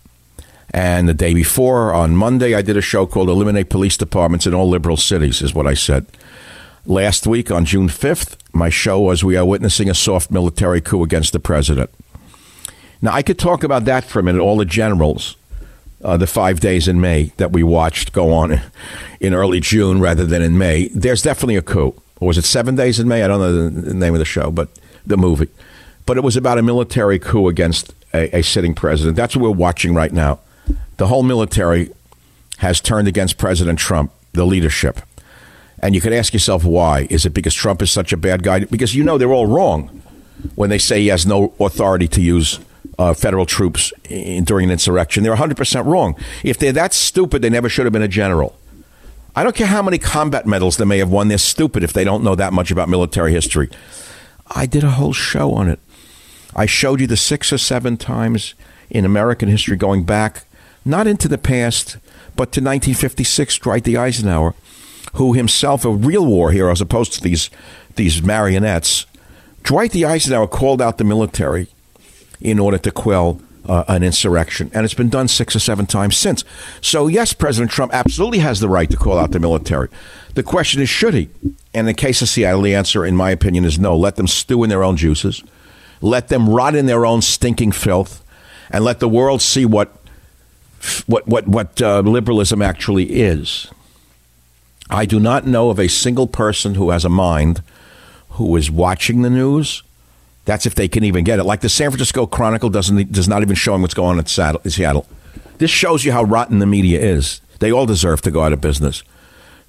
And the day before, on Monday, I did a show called Eliminate Police Departments in All Liberal Cities, is what I said. Last week, on June 5th, my show was We Are Witnessing a Soft Military Coup Against the President. Now, I could talk about that for a minute, all the generals, the 5 days in May that we watched go on in early June rather than in May. There's definitely a coup. Or was it 7 days in May? I don't know the name of the show, but the movie. But it was about a military coup against a sitting president. That's what we're watching right now. The whole military has turned against President Trump, the leadership. And you could ask yourself, why? Is it because Trump is such a bad guy? Because, you know, they're all wrong when they say he has no authority to use federal troops during an insurrection. They're 100% wrong. If they're that stupid, they never should have been a general. I don't care how many combat medals they may have won. They're stupid if they don't know that much about military history. I did a whole show on it. I showed you the 6 or 7 times in American history going back, not into the past, but to 1956, Dwight D. Eisenhower, who himself a real war hero as opposed to these marionettes. Dwight D. Eisenhower called out the military in order to quell an insurrection. And it's been done 6 or 7 times since. So, yes, President Trump absolutely has the right to call out the military. The question is, should he? And in the case of Seattle, the answer, in my opinion, is no. Let them stew in their own juices. Let them rot in their own stinking filth. And let the world see what liberalism actually is. I do not know of a single person who has a mind who is watching the news. That's if they can even get it. Like the San Francisco Chronicle does not even showing what's going on in Seattle. This shows you how rotten the media is. They all deserve to go out of business.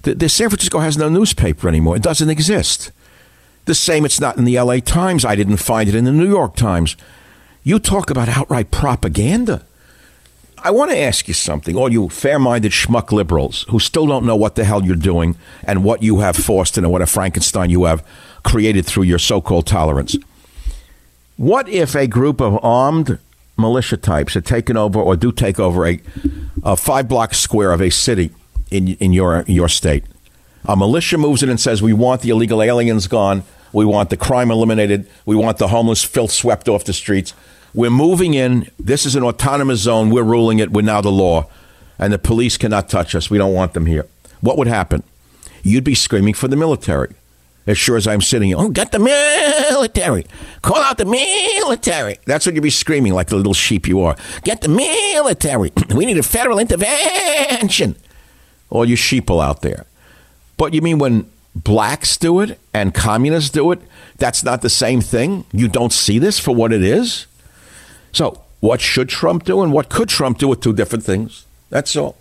The San Francisco has no newspaper anymore. It doesn't exist. The same, it's not in the L.A. Times. I didn't find it in the New York Times. You talk about outright propaganda. I want to ask you something, all you fair-minded schmuck liberals who still don't know what the hell you're doing and what you have forced and what a Frankenstein you have created through your so-called tolerance. What if a group of armed militia types had taken over or do take over a 5-block square of a city in your state? A militia moves in and says, we want the illegal aliens gone. We want the crime eliminated. We want the homeless filth swept off the streets. We're moving in. This is an autonomous zone. We're ruling it. We're now the law. And the police cannot touch us. We don't want them here. What would happen? You'd be screaming for the military. As sure as I'm sitting here, oh, get the military. Call out the military. That's what you'd be screaming like the little sheep you are. Get the military. We need a federal intervention. All you sheeple out there. But you mean when blacks do it and communists do it, that's not the same thing? You don't see this for what it is? So what should Trump do and what could Trump do are two different things. That's all.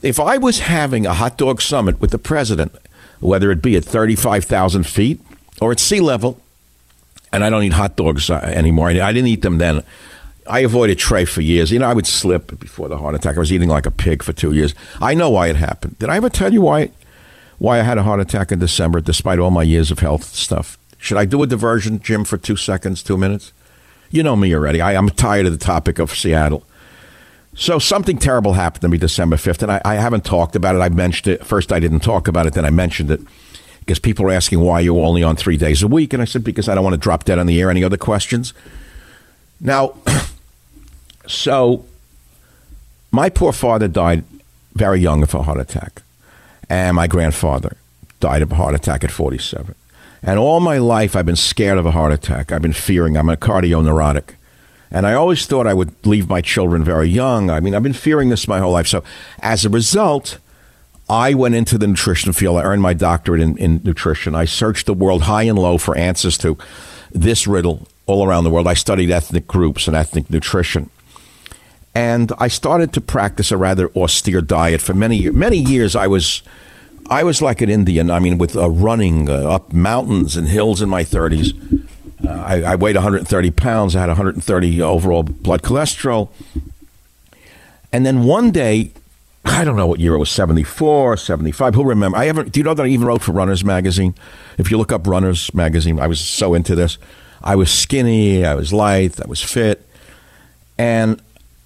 If I was having a hot dog summit with the president, whether it be at 35,000 feet or at sea level. And I don't eat hot dogs anymore. I didn't eat them then. I avoided Trey for years. You know, I would slip before the heart attack. I was eating like a pig for 2 years. I know why it happened. Did I ever tell you why I had a heart attack in December, despite all my years of health stuff? Should I do a diversion, Jim, for 2 seconds, 2 minutes? You know me already. I'm tired of the topic of Seattle. So something terrible happened to me December 5th, and I haven't talked about it. I mentioned it. First, I didn't talk about it. Then I mentioned it because people were asking why you're only on 3 days a week. And I said, because I don't want to drop dead on the air. Any other questions? Now... So my poor father died very young of a heart attack. And my grandfather died of a heart attack at 47. And all my life, I've been scared of a heart attack. I've been fearing. I'm a cardio-neurotic. And I always thought I would leave my children very young. I mean, I've been fearing this my whole life. So as a result, I went into the nutrition field. I earned my doctorate in nutrition. I searched the world high and low for answers to this riddle all around the world. I studied ethnic groups and ethnic nutrition. And I started to practice a rather austere diet for many years. Many years I was like an Indian. I mean, with running up mountains and hills in my 30s. I weighed 130 pounds. I had 130 overall blood cholesterol. And then one day, I don't know what year it was, 74, 75. Who remember? Do you know that I even wrote for Runners Magazine? If you look up Runners Magazine, I was so into this. I was skinny. I was lithe. I was fit. And...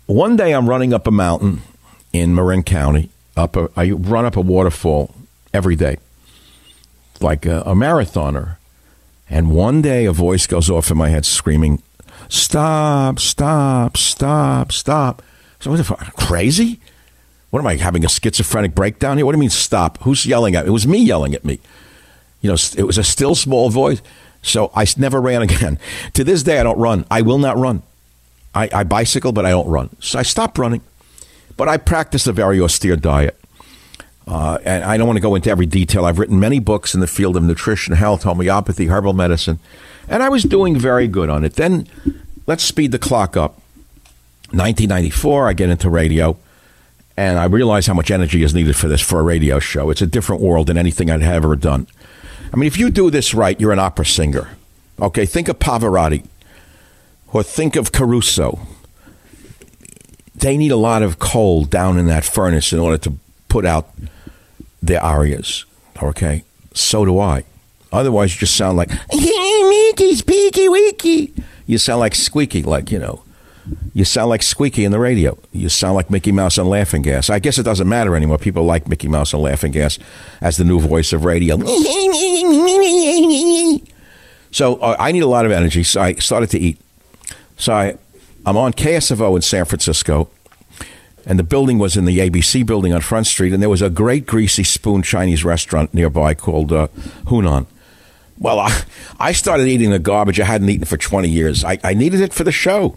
one day I'm running up a mountain in Marin County. I run up a waterfall every day, like a marathoner. And one day a voice goes off in my head screaming, "Stop, stop, stop, stop." So what the fuck, crazy? What am I, having a schizophrenic breakdown here? What do you mean stop? Who's yelling at me? It was me yelling at me. You know, it was a still small voice. So I never ran again. To this day, I don't run. I will not run. I bicycle, but I don't run. So I stopped running. But I practiced a very austere diet. And I don't want to go into every detail. I've written many books in the field of nutrition, health, homeopathy, herbal medicine. And I was doing very good on it. Then let's speed the clock up. 1994, I get into radio. And I realize how much energy is needed for this, for a radio show. It's a different world than anything I'd ever done. I mean, if you do this right, you're an opera singer. Okay, think of Pavarotti. Or think of Caruso. They need a lot of coal down in that furnace in order to put out their arias. Okay? So do I. Otherwise, you just sound like, Mickey, speaky, weaky. You sound like squeaky, like, you know. You sound like squeaky in the radio. You sound like Mickey Mouse on Laughing Gas. I guess it doesn't matter anymore. People like Mickey Mouse on Laughing Gas as the new voice of radio. So I need a lot of energy, so I started to eat. So I'm on KSFO in San Francisco, and the building was in the ABC building on Front Street, and there was a great greasy spoon Chinese restaurant nearby called Hunan. Well, I started eating the garbage I hadn't eaten for 20 years. I needed it for the show.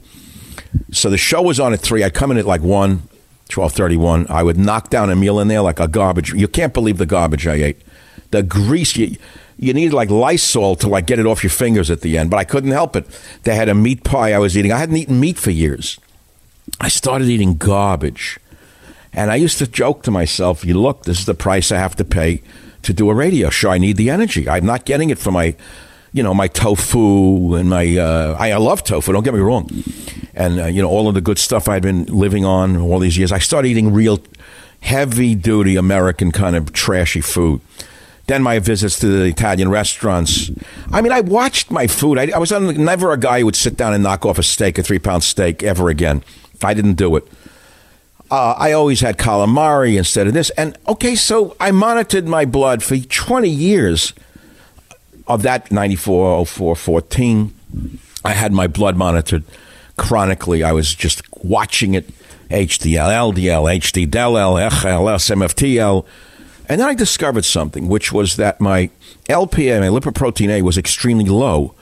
So the show was on at 3. I'd come in at like 1, 12:31. I would knock down a meal in there like a garbage. You can't believe the garbage I ate. The grease... You needed like Lysol to like get it off your fingers at the end, but I couldn't help it. They had a meat pie I was eating. I hadn't eaten meat for years. I started eating garbage. And I used to joke to myself, you look, this is the price I have to pay to do a radio show. I need the energy. I'm not getting it from my, you know, my tofu and my, I love tofu, don't get me wrong. And, you know, all of the good stuff I've been living on all these years. I started eating real heavy duty American kind of trashy food. Then my visits to the Italian restaurants. I mean, I watched my food. I was never a guy who would sit down and knock off a steak, a 3-pound steak, ever again. I didn't do it. I always had calamari instead of this. And, okay, so I monitored my blood for 20 years of that 94, 04, 14. I had my blood monitored chronically. I was just watching it. HDL, LDL, HDL, HLS, MFTL. And then I discovered something, which was that my Lp(a), my lipoprotein(a), was extremely low,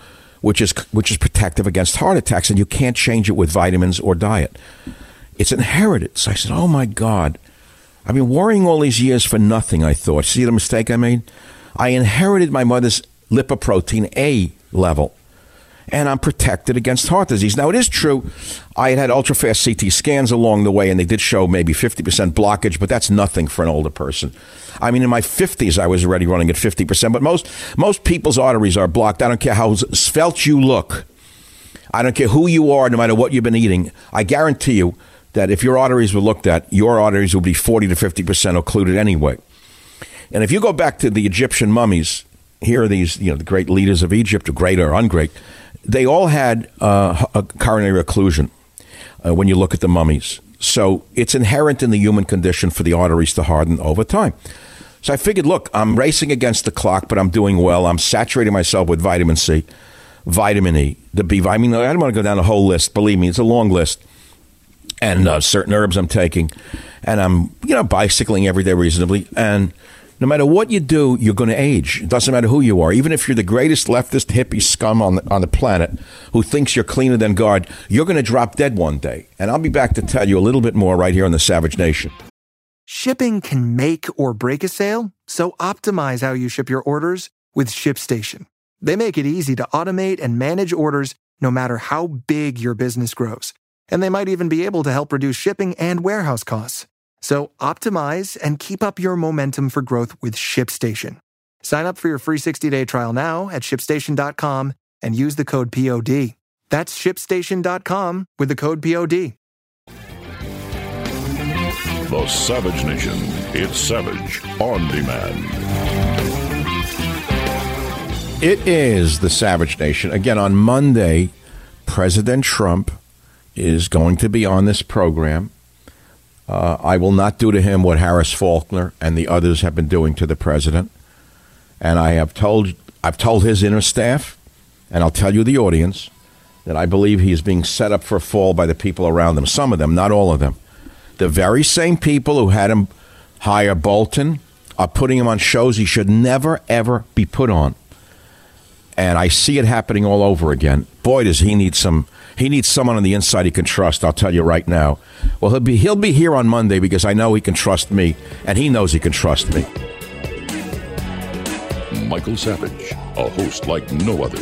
which is protective against heart attacks, and you can't change it with vitamins or diet. It's inherited. So I said, oh, my God. I've been worrying all these years for nothing, I thought. See the mistake I made? I inherited my mother's lipoprotein(a) level. and I'm protected against heart disease. Now, it is true, I had ultra-fast CT scans along the way, and they did show maybe 50% blockage, but that's nothing for an older person. I mean, in my 50s, I was already running at 50%, but most people's arteries are blocked. I don't care how svelte you look. I don't care who you are, no matter what you've been eating. I guarantee you that if your arteries were looked at, your arteries would be 40 to 50% occluded anyway. And if you go back to the Egyptian mummies, here are these, you know, the great leaders of Egypt, great or ungreat, they all had a coronary occlusion when you look at the mummies. So it's inherent in the human condition for the arteries to harden over time. So I figured, look, I'm racing against the clock, but I'm doing well. I'm saturating myself with vitamin C, vitamin E, the B vitamin. I mean, I don't want to go down the whole list. Believe me, it's a long list. And certain herbs I'm taking. And I'm, you know, bicycling every day reasonably. And no matter what you do, you're going to age. It doesn't matter who you are. Even if you're the greatest leftist hippie scum on the planet who thinks you're cleaner than God, you're going to drop dead one day. And I'll be back to tell you a little bit more right here on The Savage Nation. Shipping can make or break a sale, so optimize how you ship your orders with ShipStation. They make it easy to automate and manage orders no matter how big your business grows. And they might even be able to help reduce shipping and warehouse costs. So optimize and keep up your momentum for growth with ShipStation. Sign up for your free 60-day trial now at ShipStation.com and use the code POD. That's ShipStation.com with the code POD. The Savage Nation. It's Savage on Demand. It is the Savage Nation. Again, on Monday, President Trump is going to be on this program. I will not do to him what Harris Faulkner and the others have been doing to the president. And I have I've told his inner staff, and I'll tell you the audience, that I believe he is being set up for a fall by the people around him. Some of them, not all of them. The very same people who had him hire Bolton are putting him on shows he should never, ever be put on. And I see it happening all over again. Boy, does he need some... He needs someone on the inside he can trust, I'll tell you right now. Well, he'll be here on Monday because I know he can trust me, and he knows he can trust me. Michael Savage, a host like no other.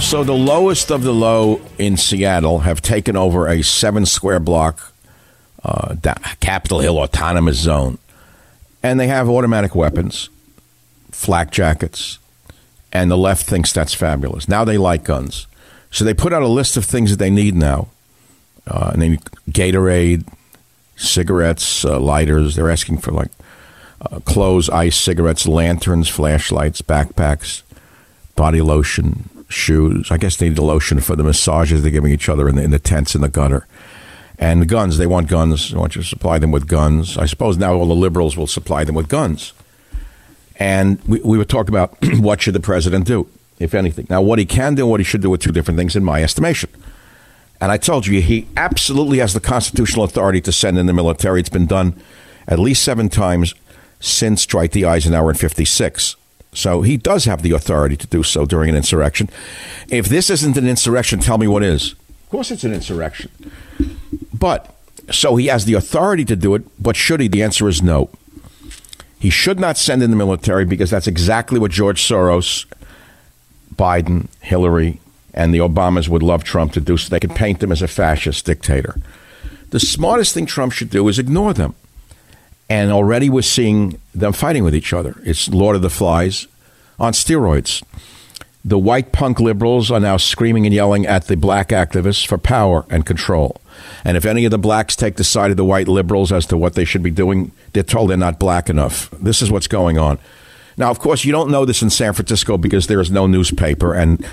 So the lowest of the low in Seattle have taken over a 7-square block Capitol Hill autonomous zone, and they have automatic weapons, flak jackets. And the left thinks that's fabulous. Now they like guns. So they put out a list of things that they need now. And they need Gatorade, cigarettes, lighters. They're asking for like clothes, ice, cigarettes, lanterns, flashlights, backpacks, body lotion, shoes. I guess they need the lotion for the massages they're giving each other in the tents in the gutter. And the guns, they want guns. They want you to supply them with guns. I suppose now all the liberals will supply them with guns. And we were talking about what should the president do, if anything. Now, what he can do and what he should do are two different things in my estimation. And I told you, he absolutely has the constitutional authority to send in the military. It's been done at least 7 times since Dwight D. Eisenhower in 1956. So he does have the authority to do so during an insurrection. If this isn't an insurrection, tell me what is. Of course it's an insurrection. But so he has the authority to do it. But should he? The answer is no. He should not send in the military because that's exactly what George Soros, Biden, Hillary, and the Obamas would love Trump to do so they could paint him as a fascist dictator. The smartest thing Trump should do is ignore them. And already we're seeing them fighting with each other. It's Lord of the Flies on steroids. The white punk liberals are now screaming and yelling at the black activists for power and control. And if any of the blacks take the side of the white liberals as to what they should be doing, they're told they're not black enough. This is what's going on. Now, of course, you don't know this in San Francisco because there is no newspaper. And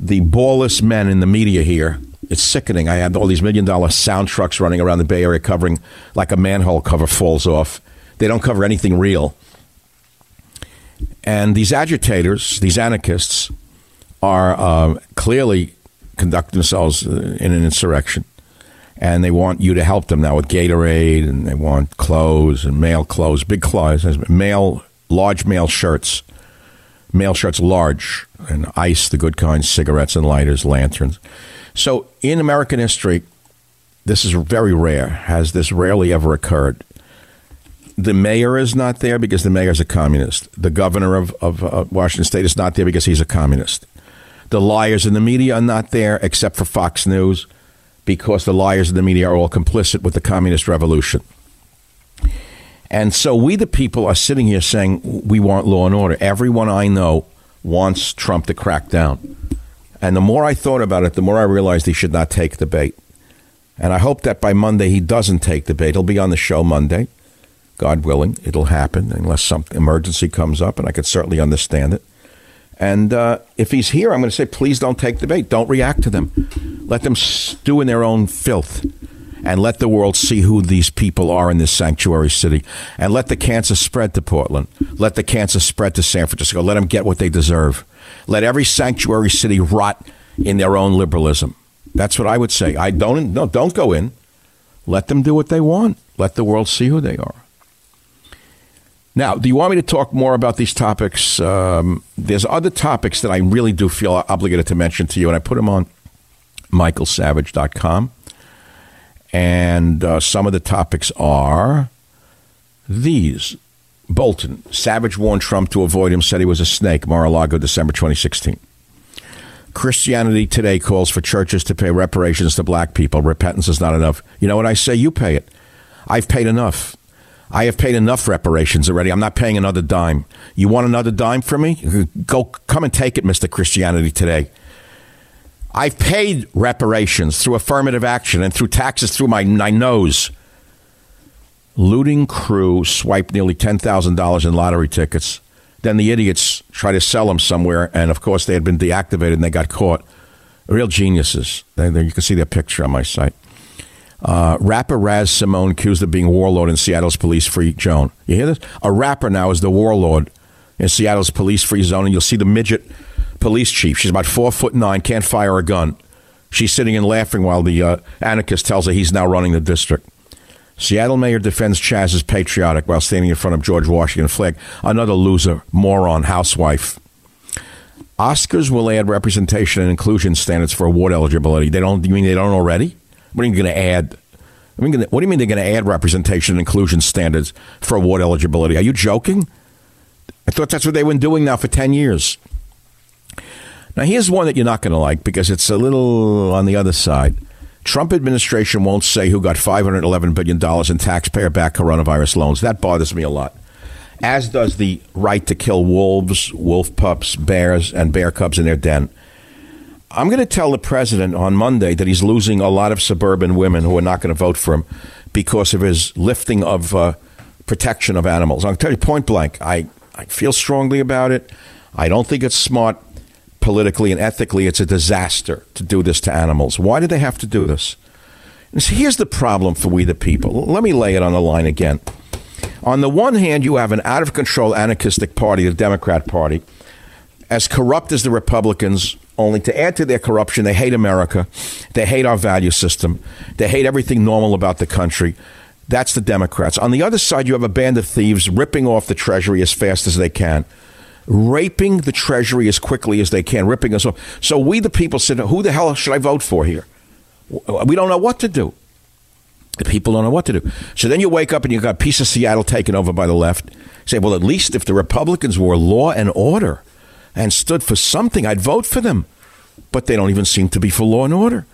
the ballless men in the media here, it's sickening. I had all these $1 million sound trucks running around the Bay Area covering like a manhole cover falls off. They don't cover anything real. And these agitators, these anarchists, are clearly conducting themselves in an insurrection. And they want you to help them now with Gatorade, and they want clothes and male clothes, big clothes, large male shirts, and ice, the good kind, cigarettes and lighters, lanterns. So in American history, this is very rare, has this rarely ever occurred. The mayor is not there because the mayor is a communist. The governor of Washington State is not there because he's a communist. The liars in the media are not there except for Fox News, because the liars in the media are all complicit with the communist revolution. And so we, the people, are sitting here saying we want law and order. Everyone I know wants Trump to crack down. And the more I thought about it, the more I realized he should not take the bait. And I hope that by Monday he doesn't take the bait. He'll be on the show Monday. God willing, it'll happen unless some emergency comes up, and I could certainly understand it. And if he's here, I'm going to say, please don't take the bait. Don't react to them. Let them stew in their own filth, and let the world see who these people are in this sanctuary city, and let the cancer spread to Portland. Let the cancer spread to San Francisco. Let them get what they deserve. Let every sanctuary city rot in their own liberalism. That's what I would say. Don't go in. Let them do what they want. Let the world see who they are. Now, do you want me to talk more about these topics? There's other topics that I really do feel obligated to mention to you, and I put them on michaelsavage.com. And some of the topics are these. Bolton, Savage warned Trump to avoid him, said he was a snake. Mar-a-Lago, December 2016. Christianity Today calls for churches to pay reparations to black people. Repentance is not enough. You know what I say? You pay it. I've paid enough. I have paid enough reparations already. I'm not paying another dime. You want another dime from me? Go, come and take it, Mr. Christianity Today. I've paid reparations through affirmative action and through taxes through my nose. Looting crew swiped nearly $10,000 in lottery tickets. Then the idiots try to sell them somewhere, and of course they had been deactivated and they got caught. Real geniuses. You can see their picture on my site. Rapper Raz Simone accused of being warlord in Seattle's police-free zone. You hear this? A rapper now is the warlord in Seattle's police-free zone, and you'll see the midget police chief. She's about 4'9", can't fire a gun. She's sitting and laughing while the anarchist tells her he's now running the district. Seattle mayor defends Chaz as patriotic while standing in front of George Washington flag. Another loser, moron, housewife. Oscars will add representation and inclusion standards for award eligibility. You mean they don't already? What are you going to add? What do you mean they're going to add representation and inclusion standards for award eligibility? Are you joking? I thought that's what they've been doing now for 10 years. Now, here's one that you're not going to like because it's a little on the other side. Trump administration won't say who got $511 billion in taxpayer-backed coronavirus loans. That bothers me a lot, as does the right to kill wolves, wolf pups, bears, and bear cubs in their den. I'm going to tell the president on Monday that he's losing a lot of suburban women who are not going to vote for him because of his lifting of protection of animals. I'll tell you point blank, I feel strongly about it. I don't think it's smart politically and ethically. It's a disaster to do this to animals. Why do they have to do this? And so here's the problem for we the people. Let me lay it on the line again. On the one hand, you have an out-of-control anarchistic party, the Democrat Party, as corrupt as the Republicans, only to add to their corruption, they hate America. They hate our value system. They hate everything normal about the country. That's the Democrats. On the other side, you have a band of thieves ripping off the Treasury as fast as they can, raping the Treasury as quickly as they can, ripping us off. So we, the people, said, who the hell should I vote for here? We don't know what to do. The people don't know what to do. So then you wake up and you've got a piece of Seattle taken over by the left. You say, well, at least if the Republicans were law and order and stood for something, I'd vote for them. But they don't even seem to be for law and order.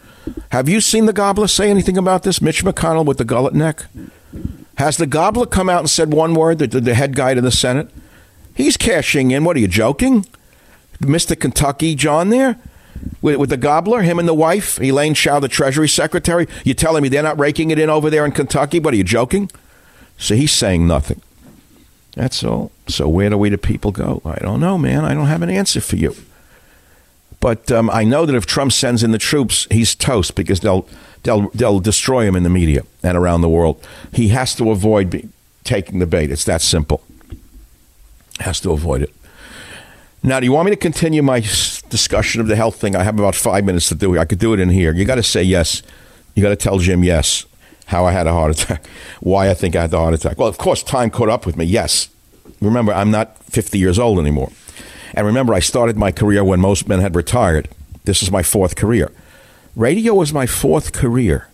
Have you seen the gobbler say anything about this? Mitch McConnell with the gullet neck. Has the gobbler come out and said one word, the head guy to the Senate? He's cashing in. What are you, joking? Mr. Kentucky John there with the gobbler, him and the wife, Elaine Chao, the Treasury Secretary. You're telling me they're not raking it in over there in Kentucky? What are you, joking? So he's saying nothing. That's all. So where do we the people go? I don't know, man. I don't have an answer for you. But I know that if Trump sends in the troops, he's toast because they'll destroy him in the media and around the world. He has to avoid taking the bait. It's that simple. Has to avoid it. Now, do you want me to continue my discussion of the health thing? I have about 5 minutes to do it. I could do it in here. You got to say yes. You got to tell Jim yes. How I had a heart attack, why I think I had the heart attack. Well, of course, time caught up with me. Yes. Remember, I'm not 50 years old anymore. And remember, I started my career when most men had retired. This is my fourth career. Radio was my fourth career.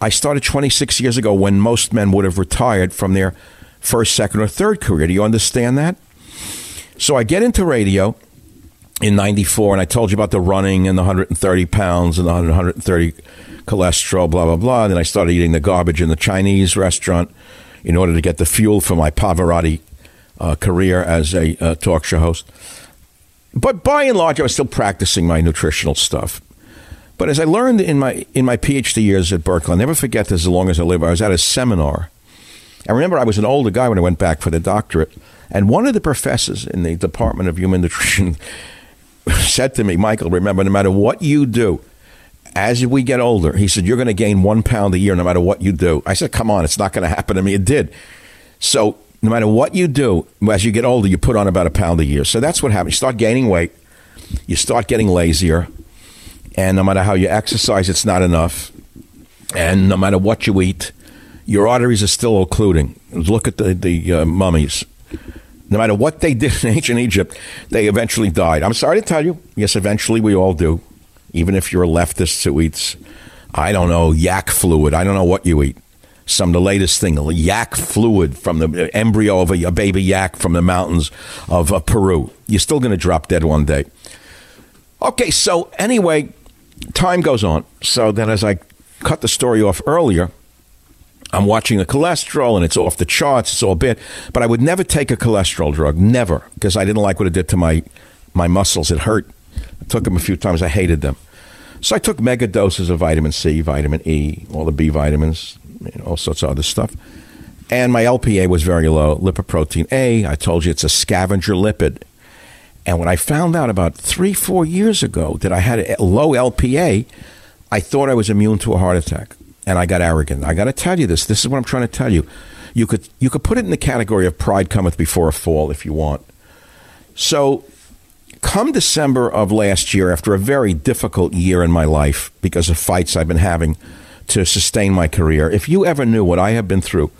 I started 26 years ago when most men would have retired from their first, second, or third career. Do you understand that? So I get into radio in 94, and I told you about the running and the 130 pounds and the 130 cholesterol, blah, blah, blah. And then I started eating the garbage in the Chinese restaurant in order to get the fuel for my Pavarotti career as a talk show host. But by and large, I was still practicing my nutritional stuff. But as I learned in my PhD years at Berkeley, I'll never forget this as long as I live, I was at a seminar. And remember, I was an older guy when I went back for the doctorate. And one of the professors in the Department of Human Nutrition said to me, Michael, remember, no matter what you do, as we get older, he said, you're going to gain 1 pound a year no matter what you do. I said, come on, it's not going to happen to me. It did. So no matter what you do, as you get older, you put on about 1 pound a year. So that's what happens. You start gaining weight. You start getting lazier. And no matter how you exercise, it's not enough. And no matter what you eat, your arteries are still occluding. Look at the mummies. No matter what they did in ancient Egypt, they eventually died. I'm sorry to tell you. Yes, eventually we all do. Even if you're a leftist who eats, I don't know, yak fluid. I don't know what you eat. The latest thing, yak fluid from the embryo of a baby yak from the mountains of Peru. You're still going to drop dead one day. Okay, so anyway, time goes on. So then as I cut the story off earlier, I'm watching the cholesterol, and it's off the charts. It's all bad. But I would never take a cholesterol drug, never, because I didn't like what it did to my muscles. It hurt. I took them a few times. I hated them. So I took mega doses of vitamin C, vitamin E, all the B vitamins, all sorts of other stuff. And my Lp(a) was very low, lipoprotein A. I told you it's a scavenger lipid. And when I found out about 3-4 years ago that I had a low Lp(a), I thought I was immune to a heart attack. And I got arrogant. I got to tell you this. This is what I'm trying to tell you. You could put it in the category of pride cometh before a fall if you want. So come December of last year, after a very difficult year in my life because of fights I've been having to sustain my career, if you ever knew what I have been through,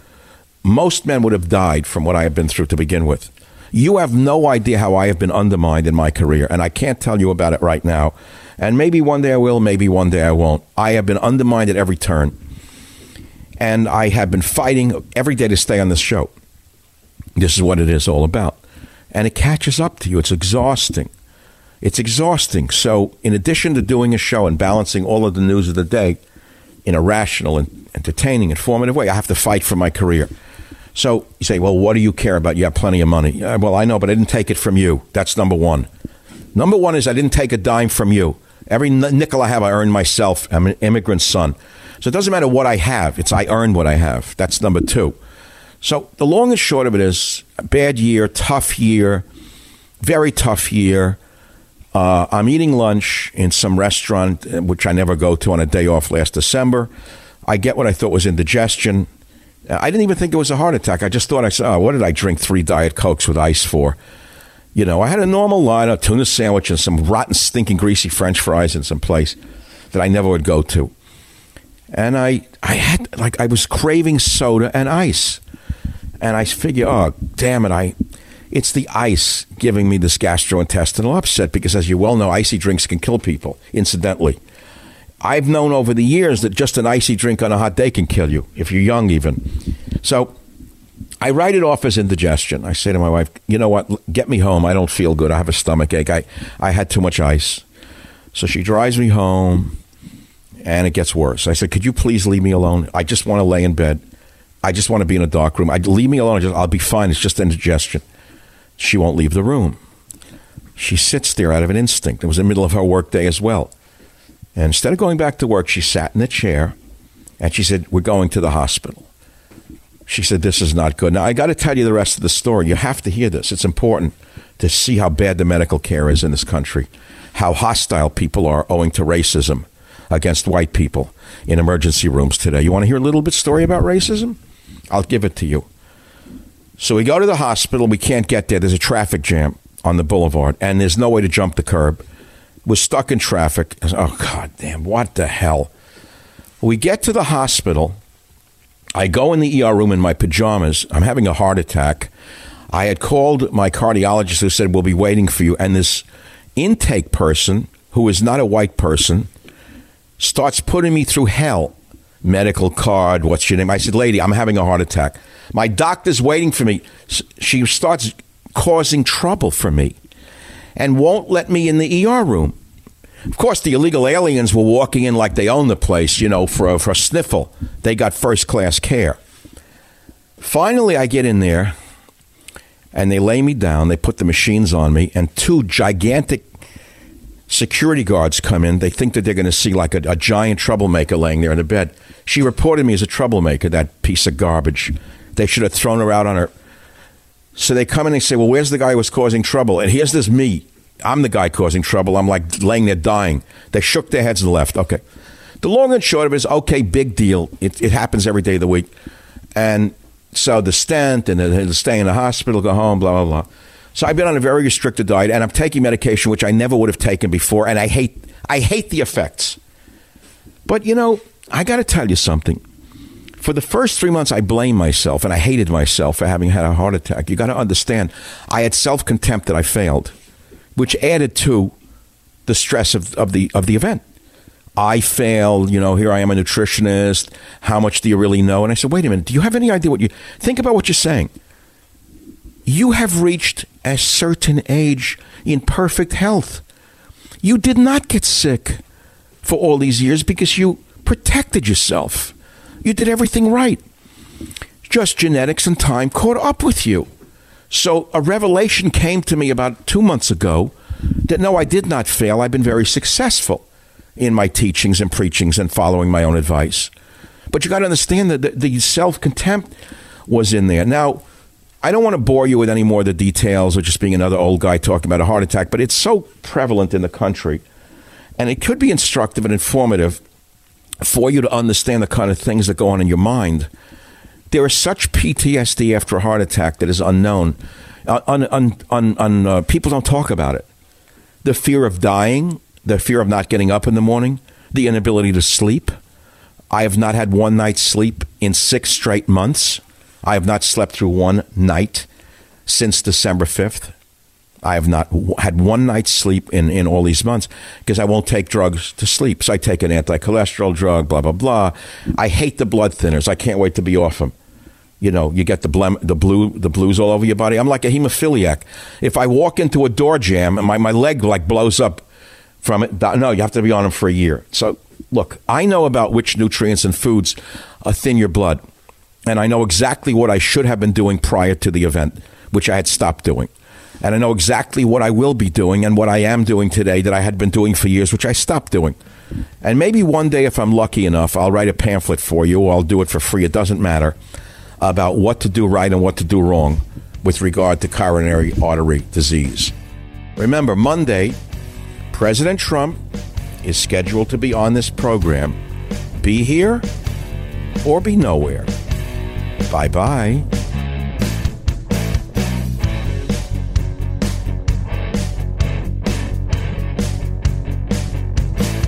most men would have died from what I have been through to begin with. You have no idea how I have been undermined in my career, and I can't tell you about it right now. And maybe one day I will, maybe one day I won't. I have been undermined at every turn. And I have been fighting every day to stay on this show. This is what it is all about. And it catches up to you. It's exhausting. It's exhausting. So in addition to doing a show and balancing all of the news of the day in a rational and entertaining, informative way, I have to fight for my career. So you say, well, what do you care about? You have plenty of money. Well, I know, but I didn't take it from you. That's number one. Number one is I didn't take a dime from you. Every nickel I have, I earned myself. I'm an immigrant son. So it doesn't matter what I have. It's I earned what I have. That's number two. So the long and short of it is a bad year, tough year, very tough year. I'm eating lunch in some restaurant, which I never go to on a day off last December. I get what I thought was indigestion. I didn't even think it was a heart attack. I just thought, I said, oh, what did I drink 3 Diet Cokes with ice for? You know, I had a normal line, a tuna sandwich and some rotten, stinking, greasy French fries in some place that I never would go to. And I was craving soda and ice. And I figure, oh, damn it, it's the ice giving me this gastrointestinal upset because, as you well know, icy drinks can kill people, incidentally. I've known over the years that just an icy drink on a hot day can kill you, if you're young even. So I write it off as indigestion. I say to my wife, you know what, get me home. I don't feel good. I have a stomach ache. I had too much ice. So she drives me home, and it gets worse. I said, could you please leave me alone? I just want to lay in bed. I just want to be in a dark room. Leave me alone. I'll be fine. It's just indigestion. She won't leave the room. She sits there out of an instinct. It was in the middle of her work day as well. And instead of going back to work, she sat in the chair, and she said, we're going to the hospital. She said, this is not good. Now, I got to tell you the rest of the story. You have to hear this. It's important to see how bad the medical care is in this country, how hostile people are owing to racism against white people in emergency rooms today. You want to hear a little bit story about racism? I'll give it to you. So we go to the hospital. We can't get there. There's a traffic jam on the boulevard, and there's no way to jump the curb. We're stuck in traffic. Oh, God damn, what the hell? We get to the hospital. I go in the ER room in my pajamas. I'm having a heart attack. I had called my cardiologist who said, we'll be waiting for you. And this intake person, who is not a white person, starts putting me through hell medical card, what's your name? I said, lady, I'm having a heart attack. My doctor's waiting for me. She starts causing trouble for me and won't let me in the ER room. Of course, the illegal aliens were walking in like they own the place, you know, for a sniffle. They got first class care. Finally, I get in there and they lay me down. They put the machines on me and two gigantic security guards come in. They think that they're going to see like a giant troublemaker laying there in a bed. She reported me as a troublemaker, that piece of garbage. They should have thrown her out on her. So they come in and say, well, where's the guy who was causing trouble? And here's this me. I'm the guy causing trouble. I'm like laying there dying. They shook their heads and left. Okay. The long and short of it is, okay, big deal. It happens every day of the week. And so the stent and the stay in the hospital, go home, blah, blah, blah. So I've been on a very restricted diet, and I'm taking medication, which I never would have taken before, and I hate the effects. But, you know, I got to tell you something. For the first 3 months, I blamed myself, and I hated myself for having had a heart attack. You got to understand, I had self-contempt that I failed, which added to the stress of the event. I failed, you know, here I am a nutritionist. How much do you really know? And I said, wait a minute, do you have any idea what you... Think about what you're saying. You have reached a certain age in perfect health. You did not get sick for all these years because you protected yourself. You did everything right. Just genetics and time caught up with you. So a revelation came to me about 2 months ago that, no, I did not fail. I've been very successful in my teachings and preachings and following my own advice. But you got to understand that the self-contempt was in there. Now, I don't want to bore you with any more of the details or just being another old guy talking about a heart attack, but it's so prevalent in the country. And it could be instructive and informative for you to understand the kind of things that go on in your mind. There is such PTSD after a heart attack that is unknown. People don't talk about it. The fear of dying, the fear of not getting up in the morning, the inability to sleep. I have not had one night's sleep in 6 straight months. I have not slept through one night since December 5th. I have not had one night's sleep in all these months because I won't take drugs to sleep. So I take an anti-cholesterol drug, blah, blah, blah. I hate the blood thinners. I can't wait to be off them. You know, you get the blues all over your body. I'm like a hemophiliac. If I walk into a door jam and my leg like blows up from it, no, you have to be on them for a year. So look, I know about which nutrients and foods thin your blood. And I know exactly what I should have been doing prior to the event, which I had stopped doing. And I know exactly what I will be doing and what I am doing today that I had been doing for years, which I stopped doing. And maybe one day, if I'm lucky enough, I'll write a pamphlet for you, or I'll do it for free. It doesn't matter, about what to do right and what to do wrong with regard to coronary artery disease. Remember, Monday, President Trump is scheduled to be on this program. Be here or be nowhere. Bye-bye.